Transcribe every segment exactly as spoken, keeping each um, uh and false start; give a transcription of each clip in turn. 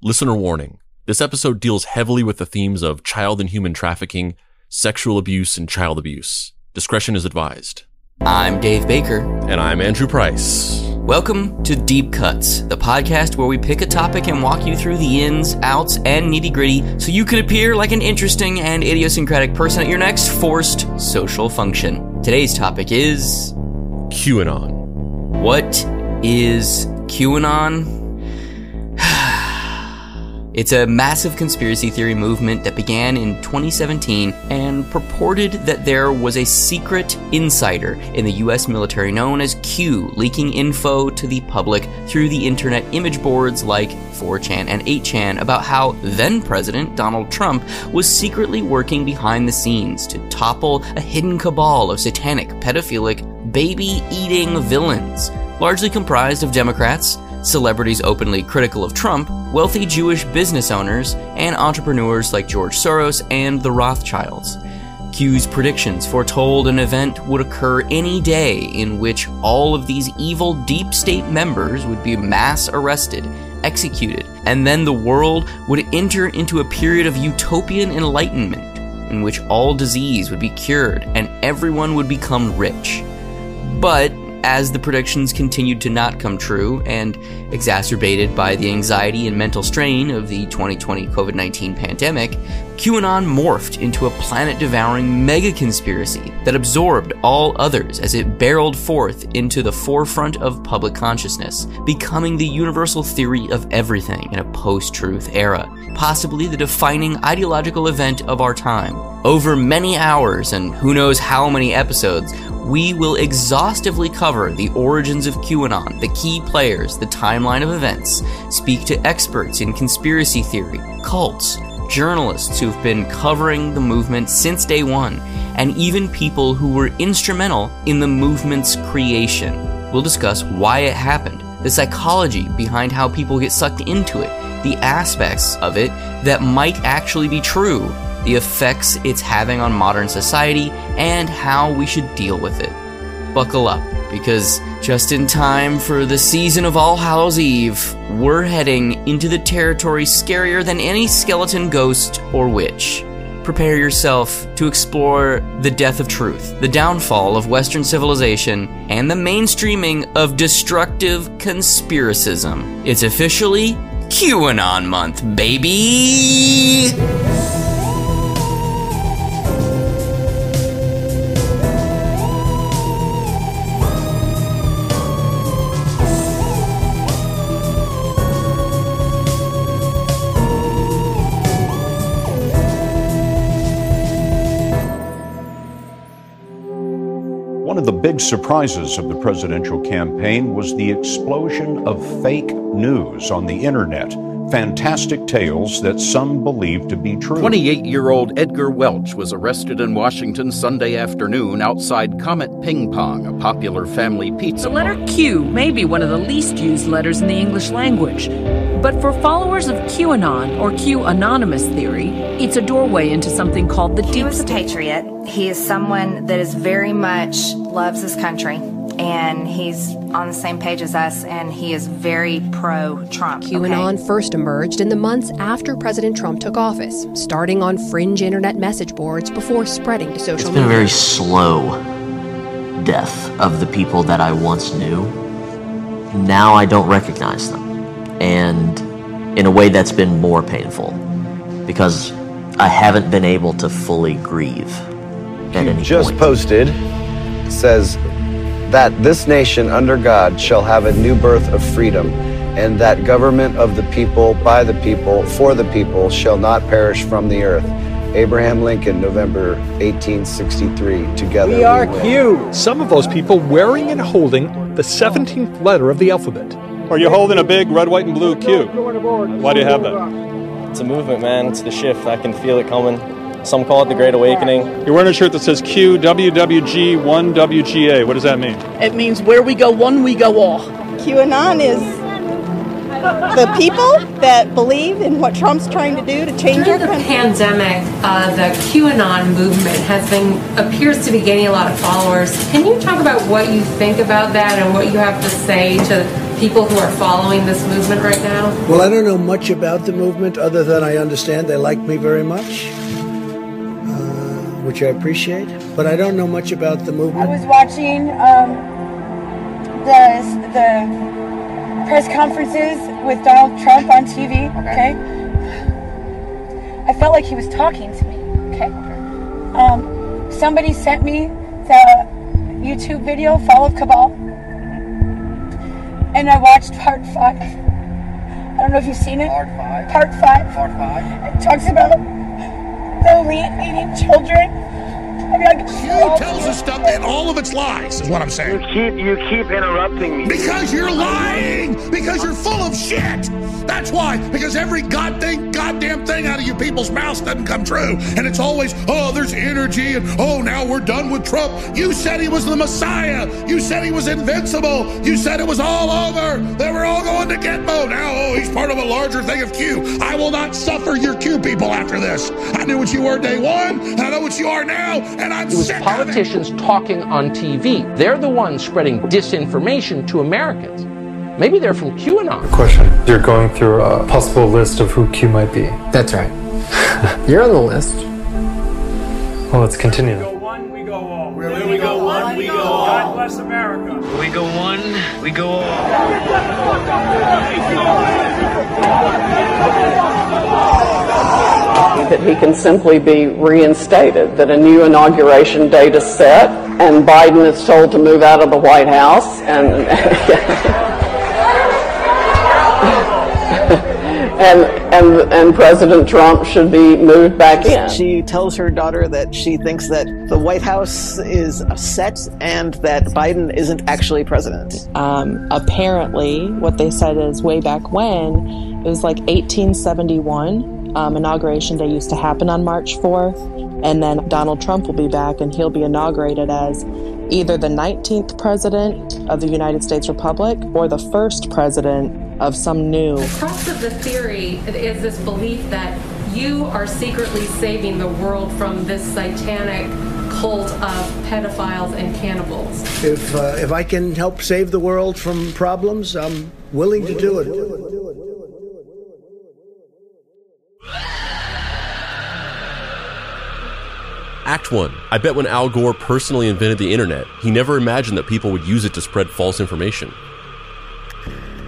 Listener warning. This episode deals heavily with the themes of child and human trafficking, sexual abuse, and child abuse. Discretion is advised. I'm Dave Baker. And I'm Andrew Price. Welcome to Deep Cuts, the podcast where we pick a topic and walk you through the ins, outs, and nitty-gritty so you can appear like an interesting and idiosyncratic person at your next forced social function. Today's topic is... QAnon. What is QAnon? It's a massive conspiracy theory movement that began in twenty seventeen and purported that there was a secret insider in the U S military known as Q leaking info to the public through the internet image boards like four chan and eight chan about how then-President Donald Trump was secretly working behind the scenes to topple a hidden cabal of satanic, pedophilic, baby-eating villains, largely comprised of Democrats, celebrities openly critical of Trump, wealthy Jewish business owners, and entrepreneurs like George Soros and the Rothschilds. Q's predictions foretold an event would occur any day in which all of these evil deep state members would be mass arrested, executed, and then the world would enter into a period of utopian enlightenment in which all disease would be cured and everyone would become rich. But as the predictions continued to not come true, and exacerbated by the anxiety and mental strain of the twenty twenty covid nineteen pandemic, QAnon morphed into a planet-devouring mega-conspiracy that absorbed all others as it barreled forth into the forefront of public consciousness, becoming the universal theory of everything in a post-truth era, possibly the defining ideological event of our time. Over many hours, and who knows how many episodes, we will exhaustively cover the origins of QAnon, the key players, the timeline of events, speak to experts in conspiracy theory, cults, journalists who've been covering the movement since day one, and even people who were instrumental in the movement's creation. We'll discuss why it happened, the psychology behind how people get sucked into it, the aspects of it that might actually be true, the effects it's having on modern society, and how we should deal with it. Buckle up, because just in time for the season of All Hallows' Eve, we're heading into the territory scarier than any skeleton, ghost, or witch. Prepare yourself to explore the death of truth, the downfall of Western civilization, and the mainstreaming of destructive conspiracism. It's officially QAnon Month, baby! One of the big surprises of the presidential campaign was the explosion of fake news on the internet, fantastic tales that some believed to be true. twenty-eight-year-old Edgar Welch was arrested in Washington Sunday afternoon outside Comet Ping Pong, a popular family pizza. The letter Q may be one of the least used letters in the English language, but for followers of QAnon or Q Anonymous theory, it's a doorway into something called the deep state. He was a patriot. He is someone that is very much loves his country, and he's on the same page as us, and he is very pro-Trump. QAnon okay? first emerged in the months after President Trump took office, starting on fringe internet message boards before spreading to social media. It's been a very slow death of the people that I once knew. Now I don't recognize them, and in a way that's been more painful, because I haven't been able to fully grieve. He just point. posted, says that this nation under God shall have a new birth of freedom, and that government of the people, by the people, for the people, shall not perish from the earth. Abraham Lincoln, November eighteen sixty-three, together we are we Q. Some of those people wearing and holding the seventeenth letter of the alphabet. Are you holding a big red, white, and blue Q? Why do you have that? It's a movement, man. It's the shift. I can feel it coming. Some call it the Great Awakening. You're wearing a shirt that says Q W W G one W G A. What does that mean? It means where we go one, we go all. QAnon is the people that believe in what Trump's trying to do to change During our country. The pandemic, uh, the QAnon movement has been appears to be gaining a lot of followers. Can you talk about what you think about that and what you have to say to people who are following this movement right now? Well, I don't know much about the movement other than I understand they like me very much, uh, which I appreciate, but I don't know much about the movement. I was watching um, the, the press conferences with Donald Trump on T V, okay? okay? I felt like he was talking to me, okay? Um, somebody sent me the YouTube video, Fall of Cabal, and I watched part five. I don't know if you've seen it. Part five. Part five. Part five. It talks about the elite eating children. I mean, like, you tells us stuff and all of it's lies, is what I'm saying. You keep, you keep interrupting me. Because you're lying. Because you're full of shit. That's why. Because every god thing, goddamn thing out of you people's mouths doesn't come true. And it's always, oh, there's energy, and oh, now we're done with Trump. You said he was the Messiah. You said he was invincible. You said it was all over. They were all going to Gitmo. Now, oh, he's part of a larger thing of Q. I will not suffer your Q people after this. I knew what you were day one, and I know what you are now. And I'm it was sick politicians of it. Talking on T V. They're the ones spreading disinformation to Americans. Maybe they're from QAnon. Question. You're going through a possible list of who Q might be. That's right. You're on the list. Well, let's continue. We go one, we go all. We, we, we go, go one, we go all. God bless America. We go one, we go all. That he can simply be reinstated, that a new inauguration date is set, and Biden is told to move out of the White House, and and, and and President Trump should be moved back in. She tells her daughter that she thinks that the White House is upset and that Biden isn't actually president. Um, apparently, what they said is way back when, it was like eighteen seventy-one. Um, inauguration day used to happen on March fourth, and then Donald Trump will be back and he'll be inaugurated as either the nineteenth president of the United States Republic or the first president of some new. The crux of the theory is this belief that you are secretly saving the world from this satanic cult of pedophiles and cannibals. If, uh, if I can help save the world from problems, I'm willing to do it. Act one. I bet when Al Gore personally invented the internet, he never imagined that people would use it to spread false information.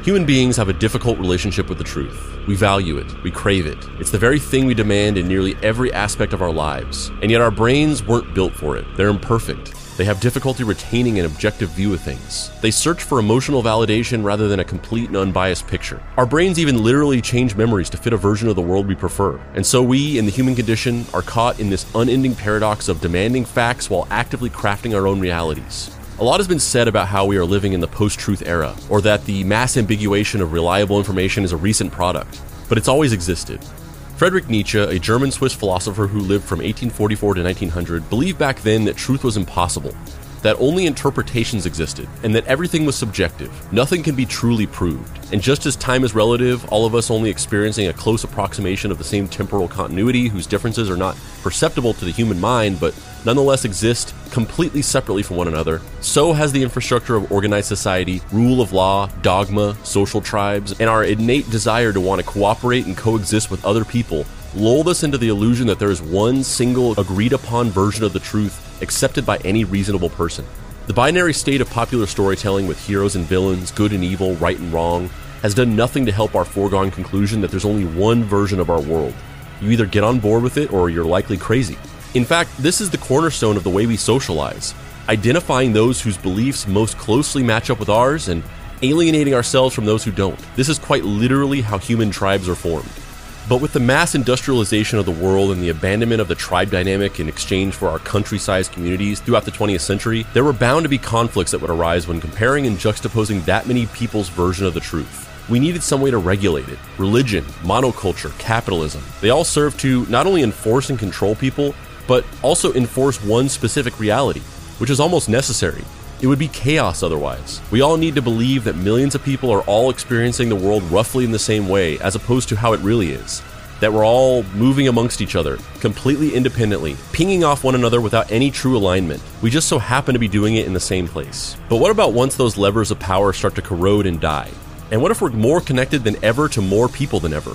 Human beings have a difficult relationship with the truth. We value it. We crave it. It's the very thing we demand in nearly every aspect of our lives. And yet our brains weren't built for it. They're imperfect. They have difficulty retaining an objective view of things. They search for emotional validation rather than a complete and unbiased picture. Our brains even literally change memories to fit a version of the world we prefer. And so we, in the human condition, are caught in this unending paradox of demanding facts while actively crafting our own realities. A lot has been said about how we are living in the post-truth era, or that the mass ambiguation of reliable information is a recent product, but it's always existed. Friedrich Nietzsche, a German-Swiss philosopher who lived from eighteen forty-four to nineteen hundred, believed back then that truth was impossible, that only interpretations existed, and that everything was subjective. Nothing can be truly proved. And just as time is relative, all of us only experiencing a close approximation of the same temporal continuity whose differences are not perceptible to the human mind, but nonetheless exist completely separately from one another, so has the infrastructure of organized society, rule of law, dogma, social tribes, and our innate desire to want to cooperate and coexist with other people lulled us into the illusion that there is one single agreed-upon version of the truth accepted by any reasonable person. The binary state of popular storytelling with heroes and villains, good and evil, right and wrong, has done nothing to help our foregone conclusion that there's only one version of our world. You either get on board with it or you're likely crazy. In fact, this is the cornerstone of the way we socialize, identifying those whose beliefs most closely match up with ours and alienating ourselves from those who don't. This is quite literally how human tribes are formed. But with the mass industrialization of the world and the abandonment of the tribe dynamic in exchange for our country-sized communities throughout the twentieth century, there were bound to be conflicts that would arise when comparing and juxtaposing that many people's version of the truth. We needed some way to regulate it. Religion, monoculture, capitalism, they all serve to not only enforce and control people, but also enforce one specific reality, which is almost necessary. It would be chaos otherwise. We all need to believe that millions of people are all experiencing the world roughly in the same way, as opposed to how it really is. that were all moving amongst each other, completely independently, pinging off one another without any true alignment. We just so happen to be doing it in the same place. But what about once those levers of power start to corrode and die? And what if we're more connected than ever to more people than ever?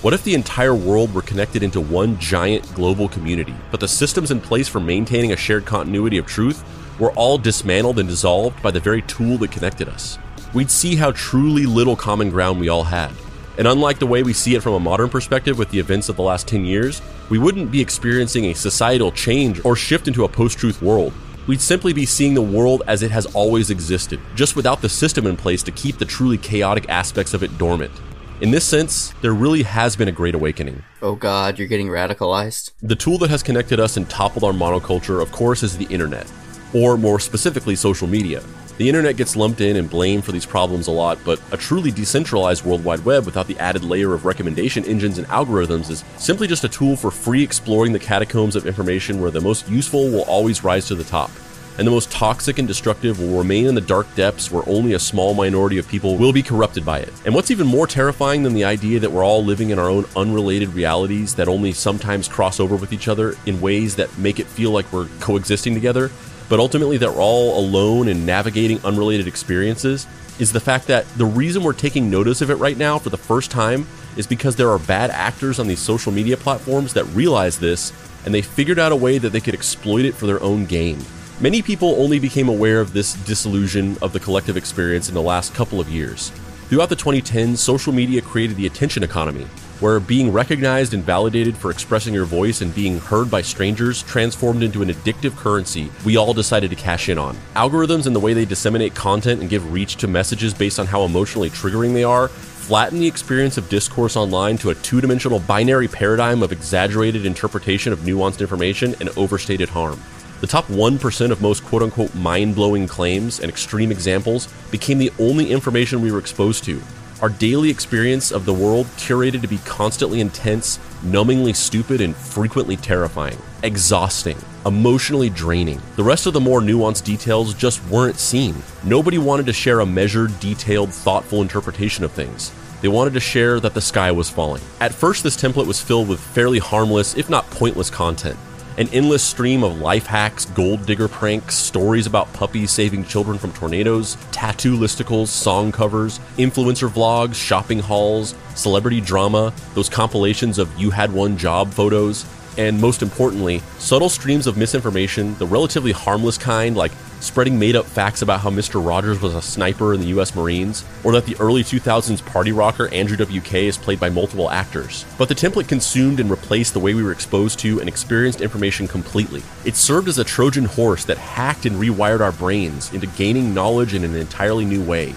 What if the entire world were connected into one giant global community, but the systems in place for maintaining a shared continuity of truth were all dismantled and dissolved by the very tool that connected us? We'd see how truly little common ground we all had. And unlike the way we see it from a modern perspective with the events of the last ten years, we wouldn't be experiencing a societal change or shift into a post-truth world. We'd simply be seeing the world as it has always existed, just without the system in place to keep the truly chaotic aspects of it dormant. In this sense, there really has been a great awakening. Oh God, you're getting radicalized. The tool that has connected us and toppled our monoculture, of course, is the internet, or more specifically, social media. The internet gets lumped in and blamed for these problems a lot, but a truly decentralized World Wide Web without the added layer of recommendation engines and algorithms is simply just a tool for free exploring the catacombs of information, where the most useful will always rise to the top, and the most toxic and destructive will remain in the dark depths where only a small minority of people will be corrupted by it. And what's even more terrifying than the idea that we're all living in our own unrelated realities that only sometimes cross over with each other in ways that make it feel like we're coexisting together, but ultimately that we're all alone and navigating unrelated experiences, is the fact that the reason we're taking notice of it right now for the first time is because there are bad actors on these social media platforms that realize this, and they figured out a way that they could exploit it for their own gain. Many people only became aware of this disillusion of the collective experience in the last couple of years. Throughout the twenty tens, social media created the attention economy, where being recognized and validated for expressing your voice and being heard by strangers transformed into an addictive currency we all decided to cash in on. Algorithms and the way they disseminate content and give reach to messages based on how emotionally triggering they are flatten the experience of discourse online to a two-dimensional binary paradigm of exaggerated interpretation of nuanced information and overstated harm. The top one percent of most quote-unquote mind-blowing claims and extreme examples became the only information we were exposed to. Our daily experience of the world curated to be constantly intense, numbingly stupid, and frequently terrifying, exhausting, emotionally draining. The rest of the more nuanced details just weren't seen. Nobody wanted to share a measured, detailed, thoughtful interpretation of things. They wanted to share that the sky was falling. At first, this template was filled with fairly harmless, if not pointless, content. An endless stream of life hacks, gold digger pranks, stories about puppies saving children from tornadoes, tattoo listicles, song covers, influencer vlogs, shopping hauls, celebrity drama, those compilations of you had one job photos, and most importantly, subtle streams of misinformation, the relatively harmless kind, like spreading made-up facts about how Mister Rogers was a sniper in the U S Marines, or that the early two thousands party rocker Andrew W K is played by multiple actors. But the template consumed and replaced the way we were exposed to and experienced information completely. It served as a Trojan horse that hacked and rewired our brains into gaining knowledge in an entirely new way,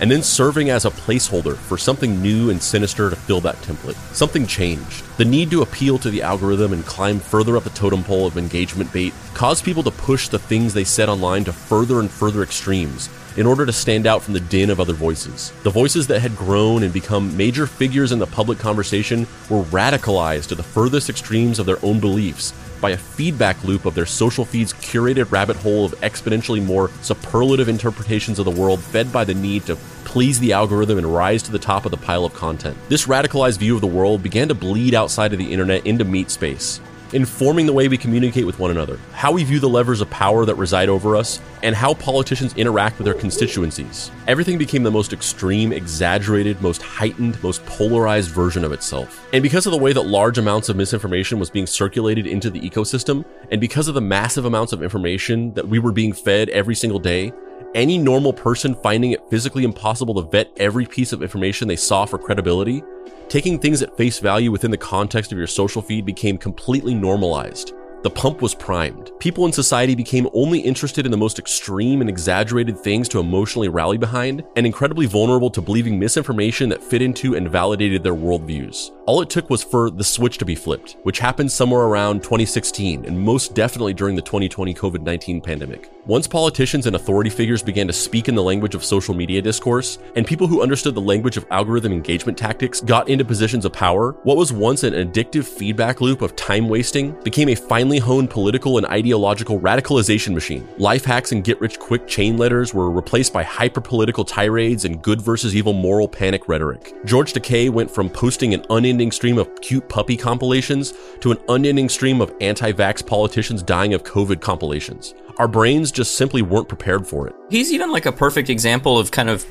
and then serving as a placeholder for something new and sinister to fill that template. Something changed. The need to appeal to the algorithm and climb further up the totem pole of engagement bait caused people to push the things they said online to further and further extremes in order to stand out from the din of other voices. The voices that had grown and become major figures in the public conversation were radicalized to the furthest extremes of their own beliefs by a feedback loop of their social feeds' curated rabbit hole of exponentially more superlative interpretations of the world, fed by the need to please the algorithm and rise to the top of the pile of content. This radicalized view of the world began to bleed outside of the internet into meat space, informing the way we communicate with one another, how we view the levers of power that reside over us, and how politicians interact with their constituencies. Everything became the most extreme, exaggerated, most heightened, most polarized version of itself. And because of the way that large amounts of misinformation was being circulated into the ecosystem, and because of the massive amounts of information that we were being fed every single day, any normal person finding it physically impossible to vet every piece of information they saw for credibility, taking things at face value within the context of your social feed became completely normalized. The pump was primed. People in society became only interested in the most extreme and exaggerated things to emotionally rally behind, and incredibly vulnerable to believing misinformation that fit into and validated their worldviews. All it took was for the switch to be flipped, which happened somewhere around twenty sixteen, and most definitely during the twenty twenty COVID nineteen pandemic. Once politicians and authority figures began to speak in the language of social media discourse, and people who understood the language of algorithm engagement tactics got into positions of power, what was once an addictive feedback loop of time wasting became a finally finely honed political and ideological radicalization machine. Life hacks and get-rich-quick chain letters were replaced by hyper-political tirades and good versus evil moral panic rhetoric. George Takei went from posting an unending stream of cute puppy compilations to an unending stream of anti-vax politicians dying of COVID compilations. Our brains just simply weren't prepared for it. He's even like a perfect example of kind of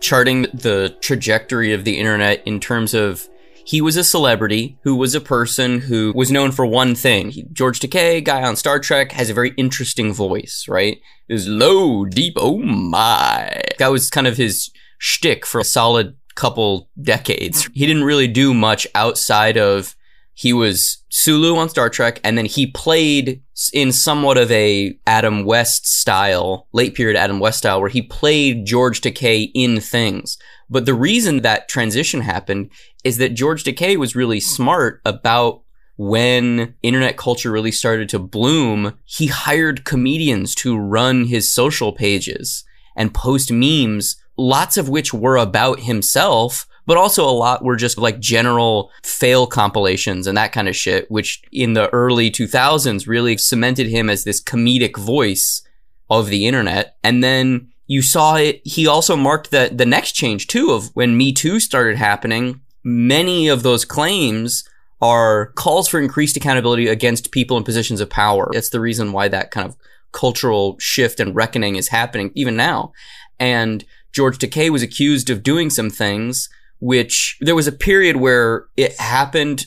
charting the trajectory of the internet in terms of he was a celebrity who was a person who was known for one thing. He, George Takei, guy on Star Trek, has a very interesting voice, right? It was low, deep, oh my. That was kind of his shtick for a solid couple decades. He didn't really do much outside of he was Sulu on Star Trek, and then he played in somewhat of a Adam West style, late period Adam West style, where he played George Takei in things. But the reason that transition happened is that George Takei was really smart about when internet culture really started to bloom. He hired comedians to run his social pages and post memes, lots of which were about himself, but also a lot were just like general fail compilations and that kind of shit, which in the early two thousands really cemented him as this comedic voice of the internet. And then you saw it. He also marked the, the next change too, of when Me Too started happening. Many of those claims are calls for increased accountability against people in positions of power. It's the reason why that kind of cultural shift and reckoning is happening even now. And George Takei was accused of doing some things, which there was a period where it happened.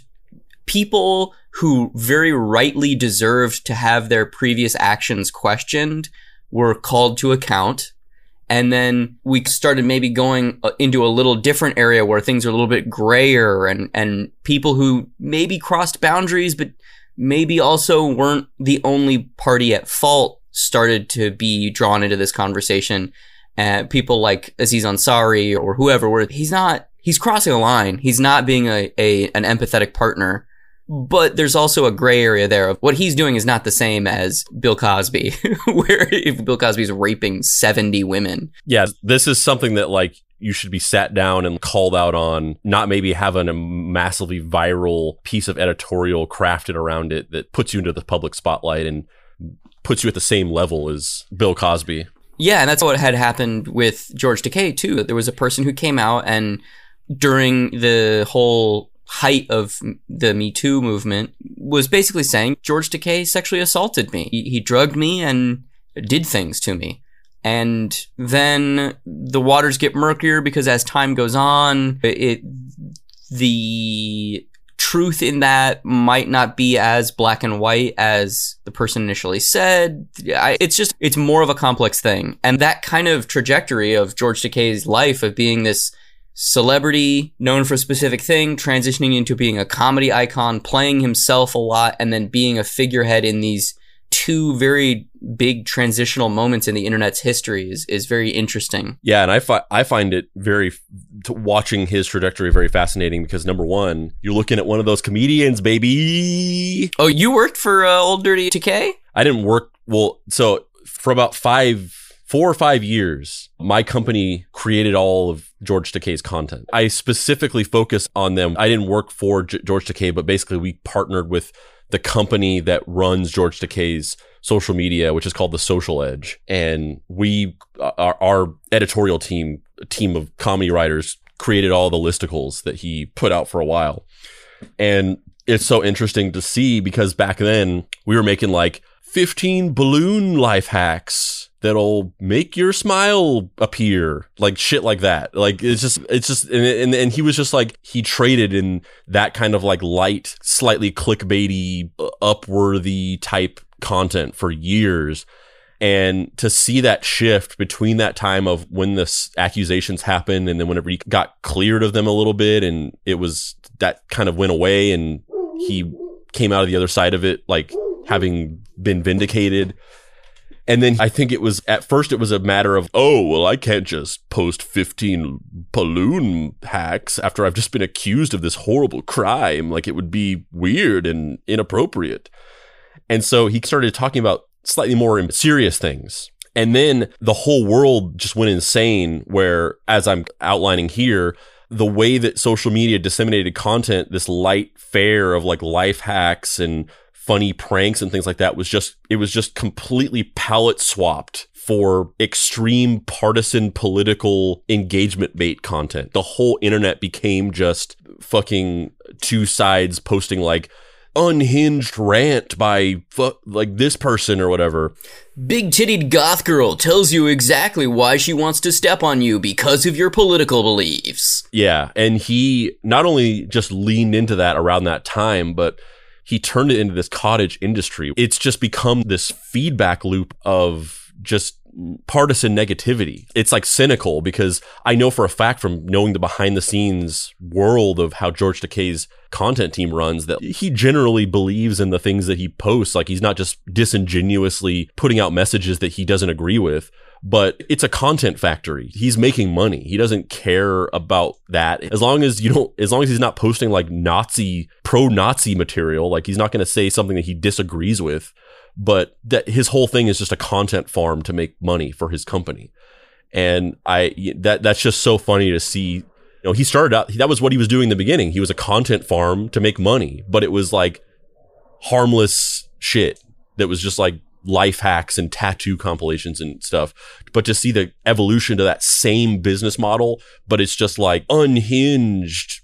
People who very rightly deserved to have their previous actions questioned were called to account. And then we started maybe going into a little different area where things are a little bit grayer, and, and people who maybe crossed boundaries, but maybe also weren't the only party at fault, started to be drawn into this conversation. Uh, people like Aziz Ansari or whoever, where he's not, he's crossing a line. He's not being a, a an empathetic partner. But there's also a gray area there of what he's doing is not the same as Bill Cosby, where if Bill Cosby's raping seventy women. Yeah, this is something that like you should be sat down and called out on, not maybe having a massively viral piece of editorial crafted around it that puts you into the public spotlight and puts you at the same level as Bill Cosby. Yeah, and that's what had happened with George Takei too. There was a person who came out, and during the whole height of the Me Too movement, was basically saying, George Takei sexually assaulted me. He, he drugged me and did things to me. And then the waters get murkier because as time goes on, it, the truth in that might not be as black and white as the person initially said. I, it's just, it's more of a complex thing. And that kind of trajectory of George Takei's life of being this celebrity, known for a specific thing, transitioning into being a comedy icon, playing himself a lot, and then being a figurehead in these two very big transitional moments in the internet's history is, is very interesting. Yeah, and I, fi- I find it very, to watching his trajectory very fascinating because, number one, you're looking at one of those comedians, baby. Oh, you worked for uh, Old Dirty Takei? I didn't work, well, so for about five Four or five years, my company created all of George Takei's content. I specifically focused on them. I didn't work for G- George Takei, but basically we partnered with the company that runs George Takei's social media, which is called The Social Edge. And we, our, our editorial team, a team of comedy writers, created all the listicles that he put out for a while. And it's so interesting to see because back then we were making like fifteen balloon life hacks that'll make your smile appear, like shit like that. Like it's just, it's just, and, and and he was just like, he traded in that kind of like light, slightly clickbaity, upworthy type content for years. And to see that shift between that time of when the accusations happened and then whenever he got cleared of them a little bit, and it was, that kind of went away and he came out of the other side of it, like having been vindicated. And then I think it was, at first it was a matter of, oh, well, I can't just post fifteen balloon hacks after I've just been accused of this horrible crime. Like, it would be weird and inappropriate. And so he started talking about slightly more serious things. And then the whole world just went insane, where, as I'm outlining here, the way that social media disseminated content, this light fare of like life hacks and funny pranks and things like that was just, it was just completely palette swapped for extreme partisan political engagement bait content. The whole internet became just fucking two sides posting like unhinged rant by fu- like this person or whatever. Big tittied goth girl tells you exactly why she wants to step on you because of your political beliefs. Yeah. And he not only just leaned into that around that time, but he turned it into this cottage industry. It's just become this feedback loop of just partisan negativity. It's like cynical because I know for a fact from knowing the behind the scenes world of how George Takei's content team runs that he generally believes in the things that he posts. Like he's not just disingenuously putting out messages that he doesn't agree with, but it's a content factory. He's making money. He doesn't care about that. As long as you don't, as long as he's not posting like Nazi, pro-Nazi material, like he's not going to say something that he disagrees with. But that his whole thing is just a content farm to make money for his company. And I that that's just so funny to see. You know, he started out, that was what he was doing in the beginning. He was a content farm to make money, but it was like harmless shit that was just like life hacks and tattoo compilations and stuff. But to see the evolution to that same business model, but it's just like unhinged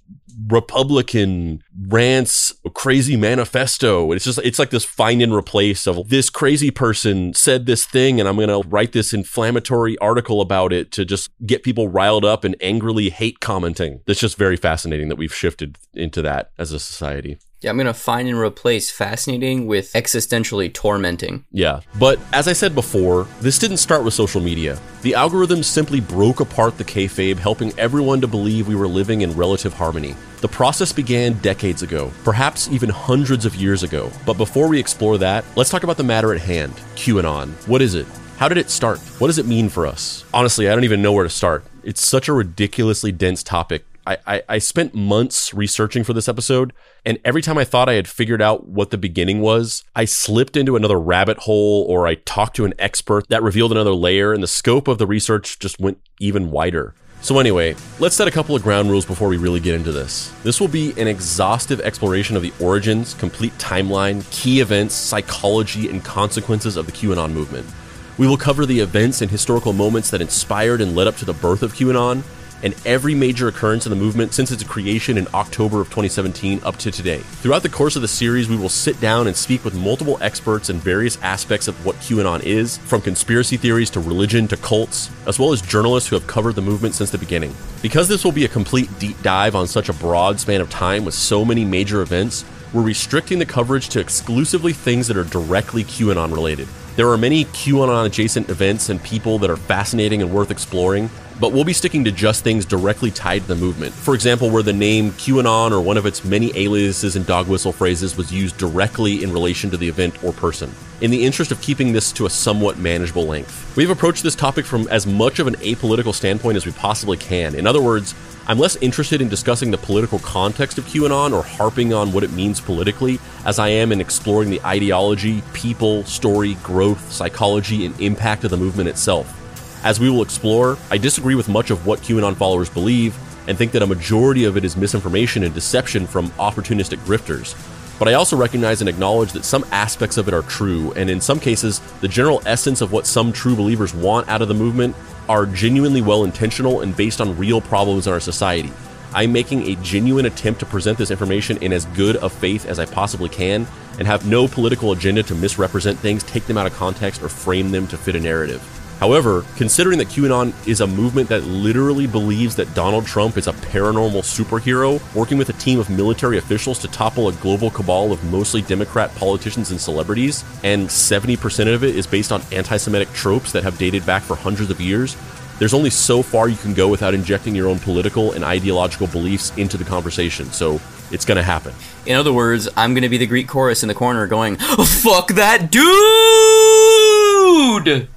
Republican rants, crazy manifesto. It's just, it's like this find and replace of this crazy person said this thing and I'm going to write this inflammatory article about it to just get people riled up and angrily hate commenting. That's just very fascinating that we've shifted into that as a society. Yeah, I'm going to find and replace fascinating with existentially tormenting. Yeah, but as I said before, this didn't start with social media. The algorithm simply broke apart the kayfabe, helping everyone to believe we were living in relative harmony. The process began decades ago, perhaps even hundreds of years ago. But before we explore that, let's talk about the matter at hand, QAnon. What is it? How did it start? What does it mean for us? Honestly, I don't even know where to start. It's such a ridiculously dense topic. I, I, I spent months researching for this episode, and every time I thought I had figured out what the beginning was, I slipped into another rabbit hole or I talked to an expert that revealed another layer, and the scope of the research just went even wider. So anyway, let's set a couple of ground rules before we really get into this. This will be an exhaustive exploration of the origins, complete timeline, key events, psychology, and consequences of the QAnon movement. We will cover the events and historical moments that inspired and led up to the birth of QAnon, and every major occurrence in the movement since its creation in October of twenty seventeen up to today. Throughout the course of the series, we will sit down and speak with multiple experts in various aspects of what QAnon is, from conspiracy theories to religion to cults, as well as journalists who have covered the movement since the beginning. Because this will be a complete deep dive on such a broad span of time with so many major events, we're restricting the coverage to exclusively things that are directly QAnon related. There are many QAnon adjacent events and people that are fascinating and worth exploring, but we'll be sticking to just things directly tied to the movement. For example, where the name QAnon or one of its many aliases and dog whistle phrases was used directly in relation to the event or person, in the interest of keeping this to a somewhat manageable length. We've approached this topic from as much of an apolitical standpoint as we possibly can. In other words, I'm less interested in discussing the political context of QAnon or harping on what it means politically, as I am in exploring the ideology, people, story, growth, psychology, and impact of the movement itself. As we will explore, I disagree with much of what QAnon followers believe and think that a majority of it is misinformation and deception from opportunistic grifters. But I also recognize and acknowledge that some aspects of it are true, and in some cases, the general essence of what some true believers want out of the movement are genuinely well-intentional and based on real problems in our society. I'm making a genuine attempt to present this information in as good of faith as I possibly can and have no political agenda to misrepresent things, take them out of context, or frame them to fit a narrative. However, considering that QAnon is a movement that literally believes that Donald Trump is a paranormal superhero working with a team of military officials to topple a global cabal of mostly Democrat politicians and celebrities, and seventy percent of it is based on anti-Semitic tropes that have dated back for hundreds of years, there's only so far you can go without injecting your own political and ideological beliefs into the conversation, so it's going to happen. In other words, I'm going to be the Greek chorus in the corner going, oh, fuck that dude!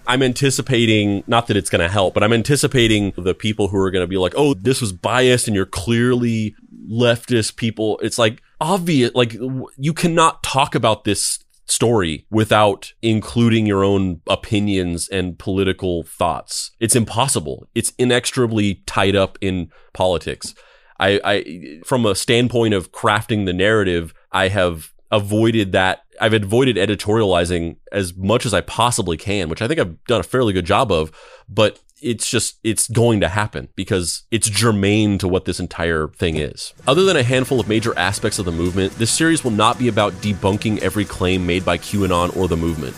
I'm anticipating, not that it's going to help, but I'm anticipating the people who are going to be like, oh, this was biased and you're clearly leftist people. It's like obvious, like you cannot talk about this story without including your own opinions and political thoughts. It's impossible. It's inextricably tied up in politics. I, I, from a standpoint of crafting the narrative, I have avoided that. I've avoided editorializing as much as I possibly can, which I think I've done a fairly good job of, but it's just, it's going to happen because it's germane to what this entire thing is. Other than a handful of major aspects of the movement, this series will not be about debunking every claim made by QAnon or the movement.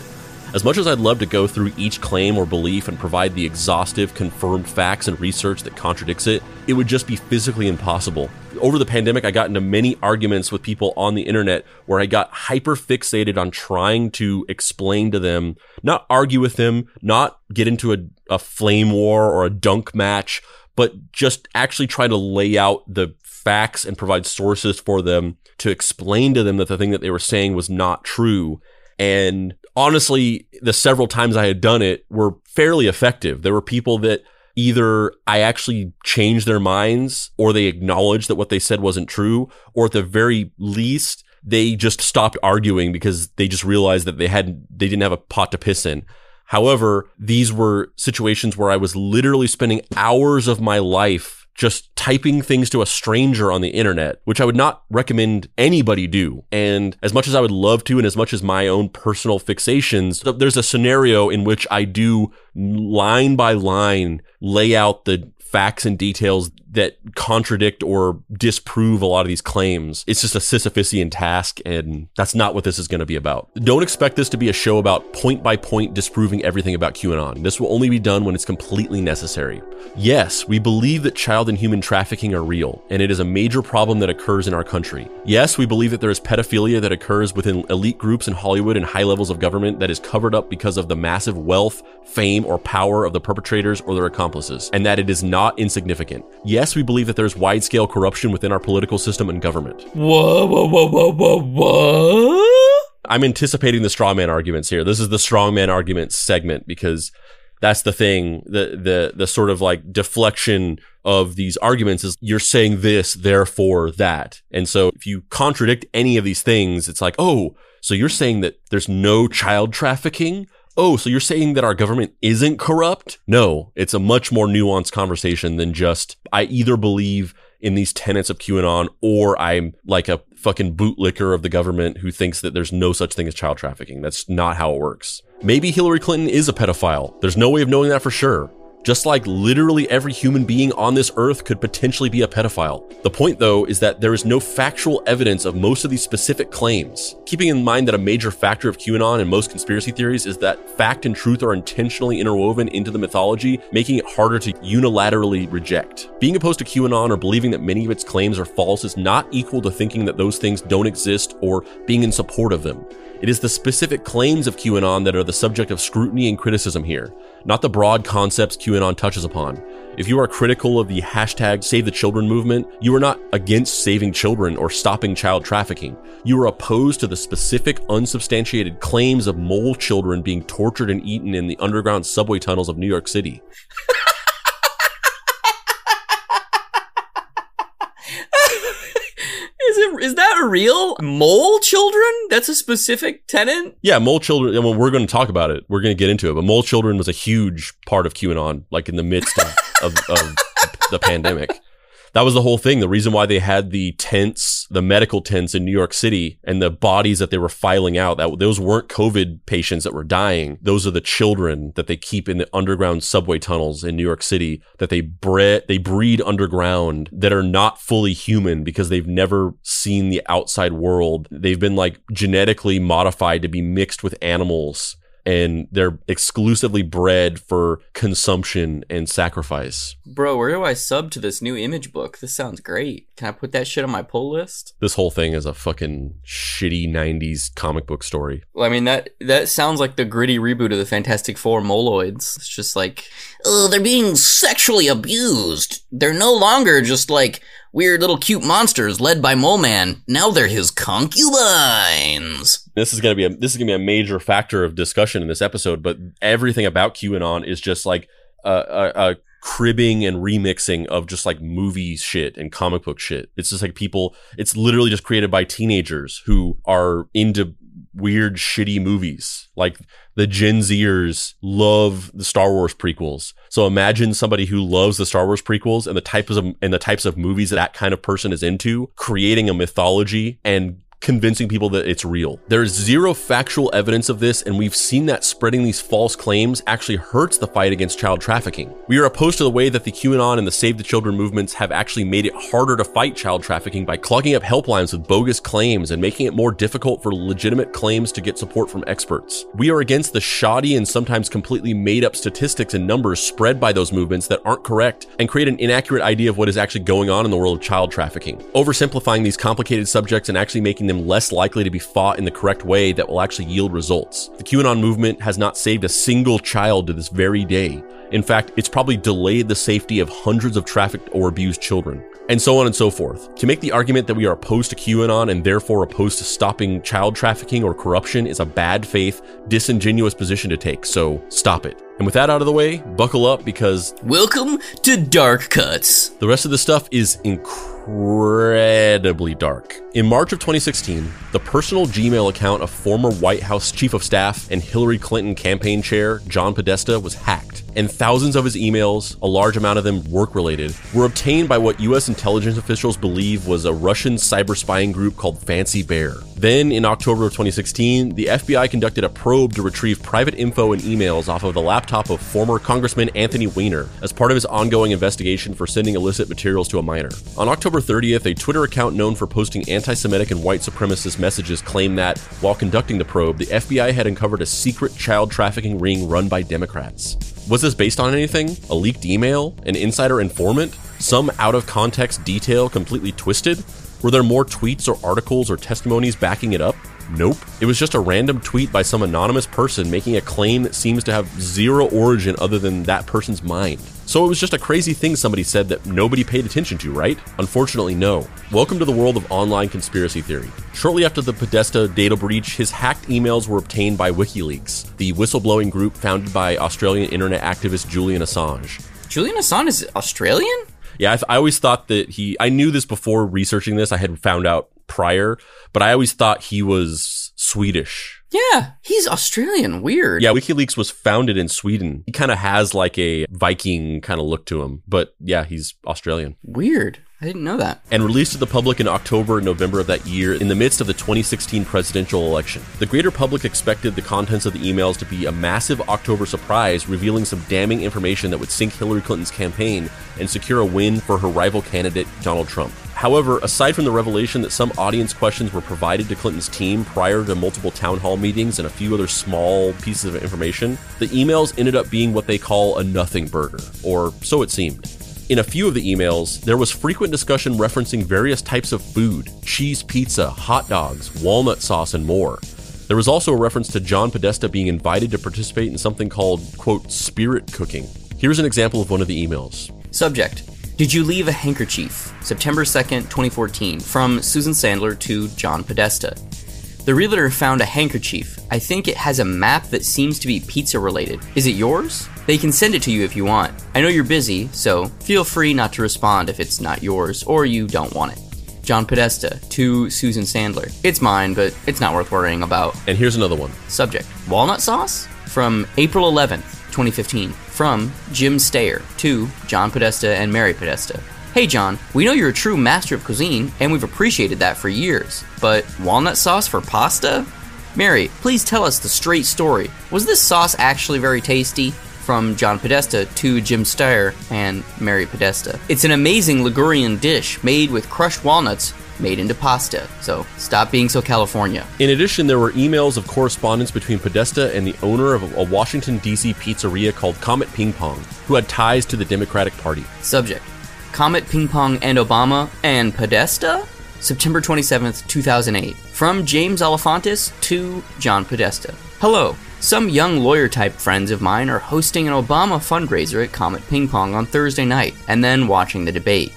As much as I'd love to go through each claim or belief and provide the exhaustive, confirmed facts and research that contradicts it, it would just be physically impossible. Over the pandemic, I got into many arguments with people on the internet where I got hyper-fixated on trying to explain to them, not argue with them, not get into a, a flame war or a dunk match, but just actually try to lay out the facts and provide sources for them to explain to them that the thing that they were saying was not true. And honestly, the several times I had done it were fairly effective. There were people that either I actually changed their minds or they acknowledged that what they said wasn't true, or at the very least, they just stopped arguing because they just realized that they hadn't, they didn't have a pot to piss in. However, these were situations where I was literally spending hours of my life just typing things to a stranger on the internet, which I would not recommend anybody do. And as much as I would love to, and as much as my own personal fixations, there's a scenario in which I do line by line lay out the facts and details that contradict or disprove a lot of these claims. It's just a Sisyphusian task, and that's not what this is going to be about. Don't expect this to be a show about point by point disproving everything about QAnon. This will only be done when it's completely necessary. Yes, we believe that child and human trafficking are real, and it is a major problem that occurs in our country. Yes, we believe that there is pedophilia that occurs within elite groups in Hollywood and high levels of government that is covered up because of the massive wealth, fame, or power of the perpetrators or their accomplices, and that it is not insignificant. Yes, Yes, we believe that there's wide-scale corruption within our political system and government. Whoa, whoa, whoa, whoa, whoa, whoa. I'm anticipating the strawman arguments here. This is the strongman argument segment because that's the thing, the the the sort of like deflection of these arguments is you're saying this, therefore that. And so if you contradict any of these things, it's like, oh, so you're saying that there's no child trafficking? Oh, so you're saying that our government isn't corrupt? No, it's a much more nuanced conversation than just, I either believe in these tenets of QAnon or I'm like a fucking bootlicker of the government who thinks that there's no such thing as child trafficking. That's not how it works. Maybe Hillary Clinton is a pedophile. There's no way of knowing that for sure. Just like literally every human being on this earth could potentially be a pedophile. The point, though, is that there is no factual evidence of most of these specific claims. Keeping in mind that a major factor of QAnon and most conspiracy theories is that fact and truth are intentionally interwoven into the mythology, making it harder to unilaterally reject. Being opposed to QAnon or believing that many of its claims are false is not equal to thinking that those things don't exist or being in support of them. It is the specific claims of QAnon that are the subject of scrutiny and criticism here, not the broad concepts QAnon touches upon. If you are critical of the hashtag Save the Children movement, you are not against saving children or stopping child trafficking. You are opposed to the specific unsubstantiated claims of mole children being tortured and eaten in the underground subway tunnels of New York City. Is it, is that real? Mole children? That's a specific tenant? Yeah, mole children. I mean, we're going to talk about it. We're going to get into it. But mole children was a huge part of QAnon, like in the midst of, of, of the pandemic. That was the whole thing. The reason why they had the tents, the medical tents in New York City and the bodies that they were filing out, that those weren't COVID patients that were dying. Those are the children that they keep in the underground subway tunnels in New York City that they bre- they breed underground that are not fully human because they've never seen the outside world. They've been like genetically modified to be mixed with animals and they're exclusively bred for consumption and sacrifice. Bro, where do I sub to this new image book? This sounds great. Can I put that shit on my pull list? This whole thing is a fucking shitty nineties comic book story. Well, I mean, that that sounds like the gritty reboot of the Fantastic Four Moloids. It's just like, oh, they're being sexually abused. They're no longer just like weird little cute monsters led by Mole Man. Now they're his concubines. This is gonna be a this is gonna be a major factor of discussion in this episode, but everything about QAnon is just like a, a, a cribbing and remixing of just like movie shit and comic book shit. It's just like people. It's literally just created by teenagers who are into weird, shitty movies. Like the Gen Zers love the Star Wars prequels. So imagine somebody who loves the Star Wars prequels and the types of and the types of movies that that kind of person is into, creating a mythology and convincing people that it's real. There is zero factual evidence of this, and we've seen that spreading these false claims actually hurts the fight against child trafficking. We are opposed to the way that the QAnon and the Save the Children movements have actually made it harder to fight child trafficking by clogging up helplines with bogus claims and making it more difficult for legitimate claims to get support from experts. We are against the shoddy and sometimes completely made-up statistics and numbers spread by those movements that aren't correct and create an inaccurate idea of what is actually going on in the world of child trafficking. Oversimplifying these complicated subjects and actually making them less likely to be fought in the correct way that will actually yield results. The QAnon movement has not saved a single child to this very day. In fact, it's probably delayed the safety of hundreds of trafficked or abused children, and so on and so forth. To make the argument that we are opposed to QAnon and therefore opposed to stopping child trafficking or corruption is a bad faith, disingenuous position to take, so stop it. And with that out of the way, buckle up because... welcome to Dark Cuts. The rest of the stuff is incredibly dark. In March of twenty sixteen, the personal Gmail account of former White House Chief of Staff and Hillary Clinton campaign chair John Podesta was hacked, and thousands of his emails, a large amount of them work-related, were obtained by what U S intelligence officials believe was a Russian cyber spying group called Fancy Bear. Then, in October of twenty sixteen, the F B I conducted a probe to retrieve private info and emails off of the laptop of former Congressman Anthony Weiner as part of his ongoing investigation for sending illicit materials to a minor. On October thirtieth, a Twitter account known for posting anti-Semitic and white supremacist messages claimed that, while conducting the probe, the F B I had uncovered a secret child trafficking ring run by Democrats. Was this based on anything? A leaked email? An insider informant? Some out-of-context detail completely twisted? Were there more tweets or articles or testimonies backing it up? Nope. It was just a random tweet by some anonymous person making a claim that seems to have zero origin other than that person's mind. So it was just a crazy thing somebody said that nobody paid attention to, right? Unfortunately, no. Welcome to the world of online conspiracy theory. Shortly after the Podesta data breach, his hacked emails were obtained by WikiLeaks, the whistleblowing group founded by Australian internet activist Julian Assange. Julian Assange is Australian? Yeah, I, th- I always thought that he... I knew this before researching this. I had found out prior, but I always thought he was Swedish. Yeah, he's Australian. Weird. Yeah, WikiLeaks was founded in Sweden. He kind of has like a Viking kind of look to him, but yeah, he's Australian. Weird. I didn't know that. And released to the public in October and November of that year in the midst of the twenty sixteen presidential election. The greater public expected the contents of the emails to be a massive October surprise, revealing some damning information that would sink Hillary Clinton's campaign and secure a win for her rival candidate, Donald Trump. However, aside from the revelation that some audience questions were provided to Clinton's team prior to multiple town hall meetings and a few other small pieces of information, the emails ended up being what they call a nothing burger, or so it seemed. In a few of the emails, there was frequent discussion referencing various types of food, cheese pizza, hot dogs, walnut sauce, and more. There was also a reference to John Podesta being invited to participate in something called, quote, spirit cooking. Here's an example of one of the emails. Subject, did you leave a handkerchief? September second, twenty fourteen, from Susan Sandler to John Podesta. The realtor found a handkerchief. I think it has a map that seems to be pizza related. Is it yours? They can send it to you if you want. I know you're busy, so feel free not to respond if it's not yours or you don't want it. John Podesta to Susan Sandler. It's mine, but it's not worth worrying about. And here's another one. Subject, walnut sauce? From April eleventh, twenty fifteen. From Jim Stayer to John Podesta and Mary Podesta. Hey John, we know you're a true master of cuisine, and we've appreciated that for years, but walnut sauce for pasta? Mary, please tell us the straight story. Was this sauce actually very tasty? From John Podesta to Jim Steyer and Mary Podesta. It's an amazing Ligurian dish made with crushed walnuts made into pasta. So stop being so California. In addition, there were emails of correspondence between Podesta and the owner of a Washington, D C pizzeria called Comet Ping Pong, who had ties to the Democratic Party. Subject. Comet Ping Pong and Obama and Podesta? September twenty-seventh, two thousand eight. From James Alefantis to John Podesta. Hello. Some young lawyer-type friends of mine are hosting an Obama fundraiser at Comet Ping Pong on Thursday night and then watching the debate.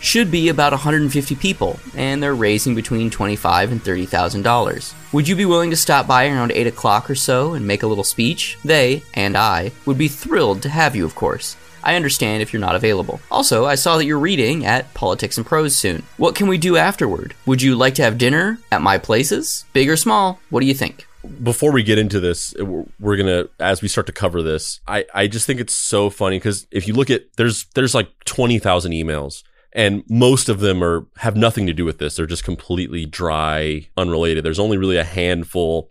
Should be about one hundred fifty people, and they're raising between twenty-five thousand dollars and thirty thousand dollars. Would you be willing to stop by around eight o'clock or so and make a little speech? They, and I, would be thrilled to have you, of course. I understand if you're not available. Also, I saw that you're reading at Politics and Prose soon. What can we do afterward? Would you like to have dinner at my places? Big or small? What do you think? Before we get into this, we're going to, as we start to cover this, I, I just think it's so funny because if you look at, there's there's like twenty thousand emails. And most of them are have nothing to do with this. They're just completely dry, unrelated. There's only really a handful